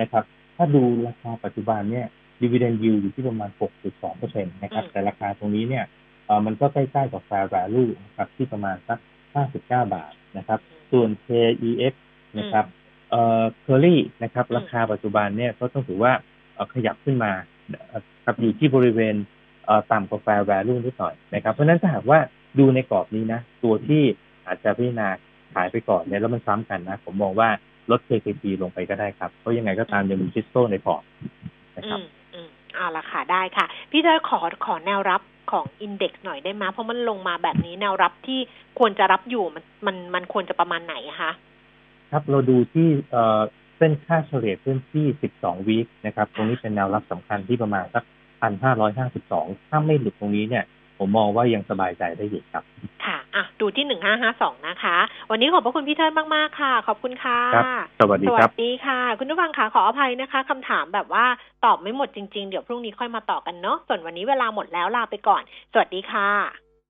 นะครับถ้าดูราคาปัจจุบันเนี่ย Dividend Yield อยู่ที่ประมาณ 6.2% นะครับแต่ราคาตรงนี้เนี่ยมันก็ใกล้ๆกับ Fair Value นะครับที่ประมาณสัก59บาทนะครับส่วน KEX นะครับCurly นะครับราคาปัจจุบันเนี่ยก็ต้องถือว่าขยับขึ้นมาครับอยู่ที่บริเวณต่ำกว่า Fair Value นิดหน่อยนะครับเพราะฉะนั้นถ้าหากว่าดูในกรอบนี้นะตัวที่อาจจะพิจารณาขายไปก่อนเนี่ยแล้วมันซ้ำกันนะผมมองว่าลด KKP ลงไปก็ได้ครับเพราะยังไงก็ตามยังมีชิสโต้ในพอร์ตนะครับเอาละค่ะได้ค่ะพี่เธอขอแนวรับของ Index หน่อยได้ไหมเพราะมันลงมาแบบนี้แนวรับที่ควรจะรับอยู่มันควรจะประมาณไหนคะครับเราดูที่เส้นค่าเฉลี่ยพื้นที่12 วีคนะครับตรงนี้เป็นแนวรับสำคัญที่ประมาณสัก 1,552 ถ้าไม่หลุดตรงนี้เนี่ยผมมองว่ายังสบายใจได้อยู่ครับค่ะอ่ะดูที่1552นะคะวันนี้ขอบพระคุณพี่เทิดมากๆค่ะขอบคุณค่ะสวัสดีครับสวัสดีค่ะคุณผู้ฟังค่ะขออภัยนะคะคำถามแบบว่าตอบไม่หมดจริงๆเดี๋ยวพรุ่งนี้ค่อยมาต่อกันเนาะส่วนวันนี้เวลาหมดแล้วลาไปก่อนสวัสดีค่ะ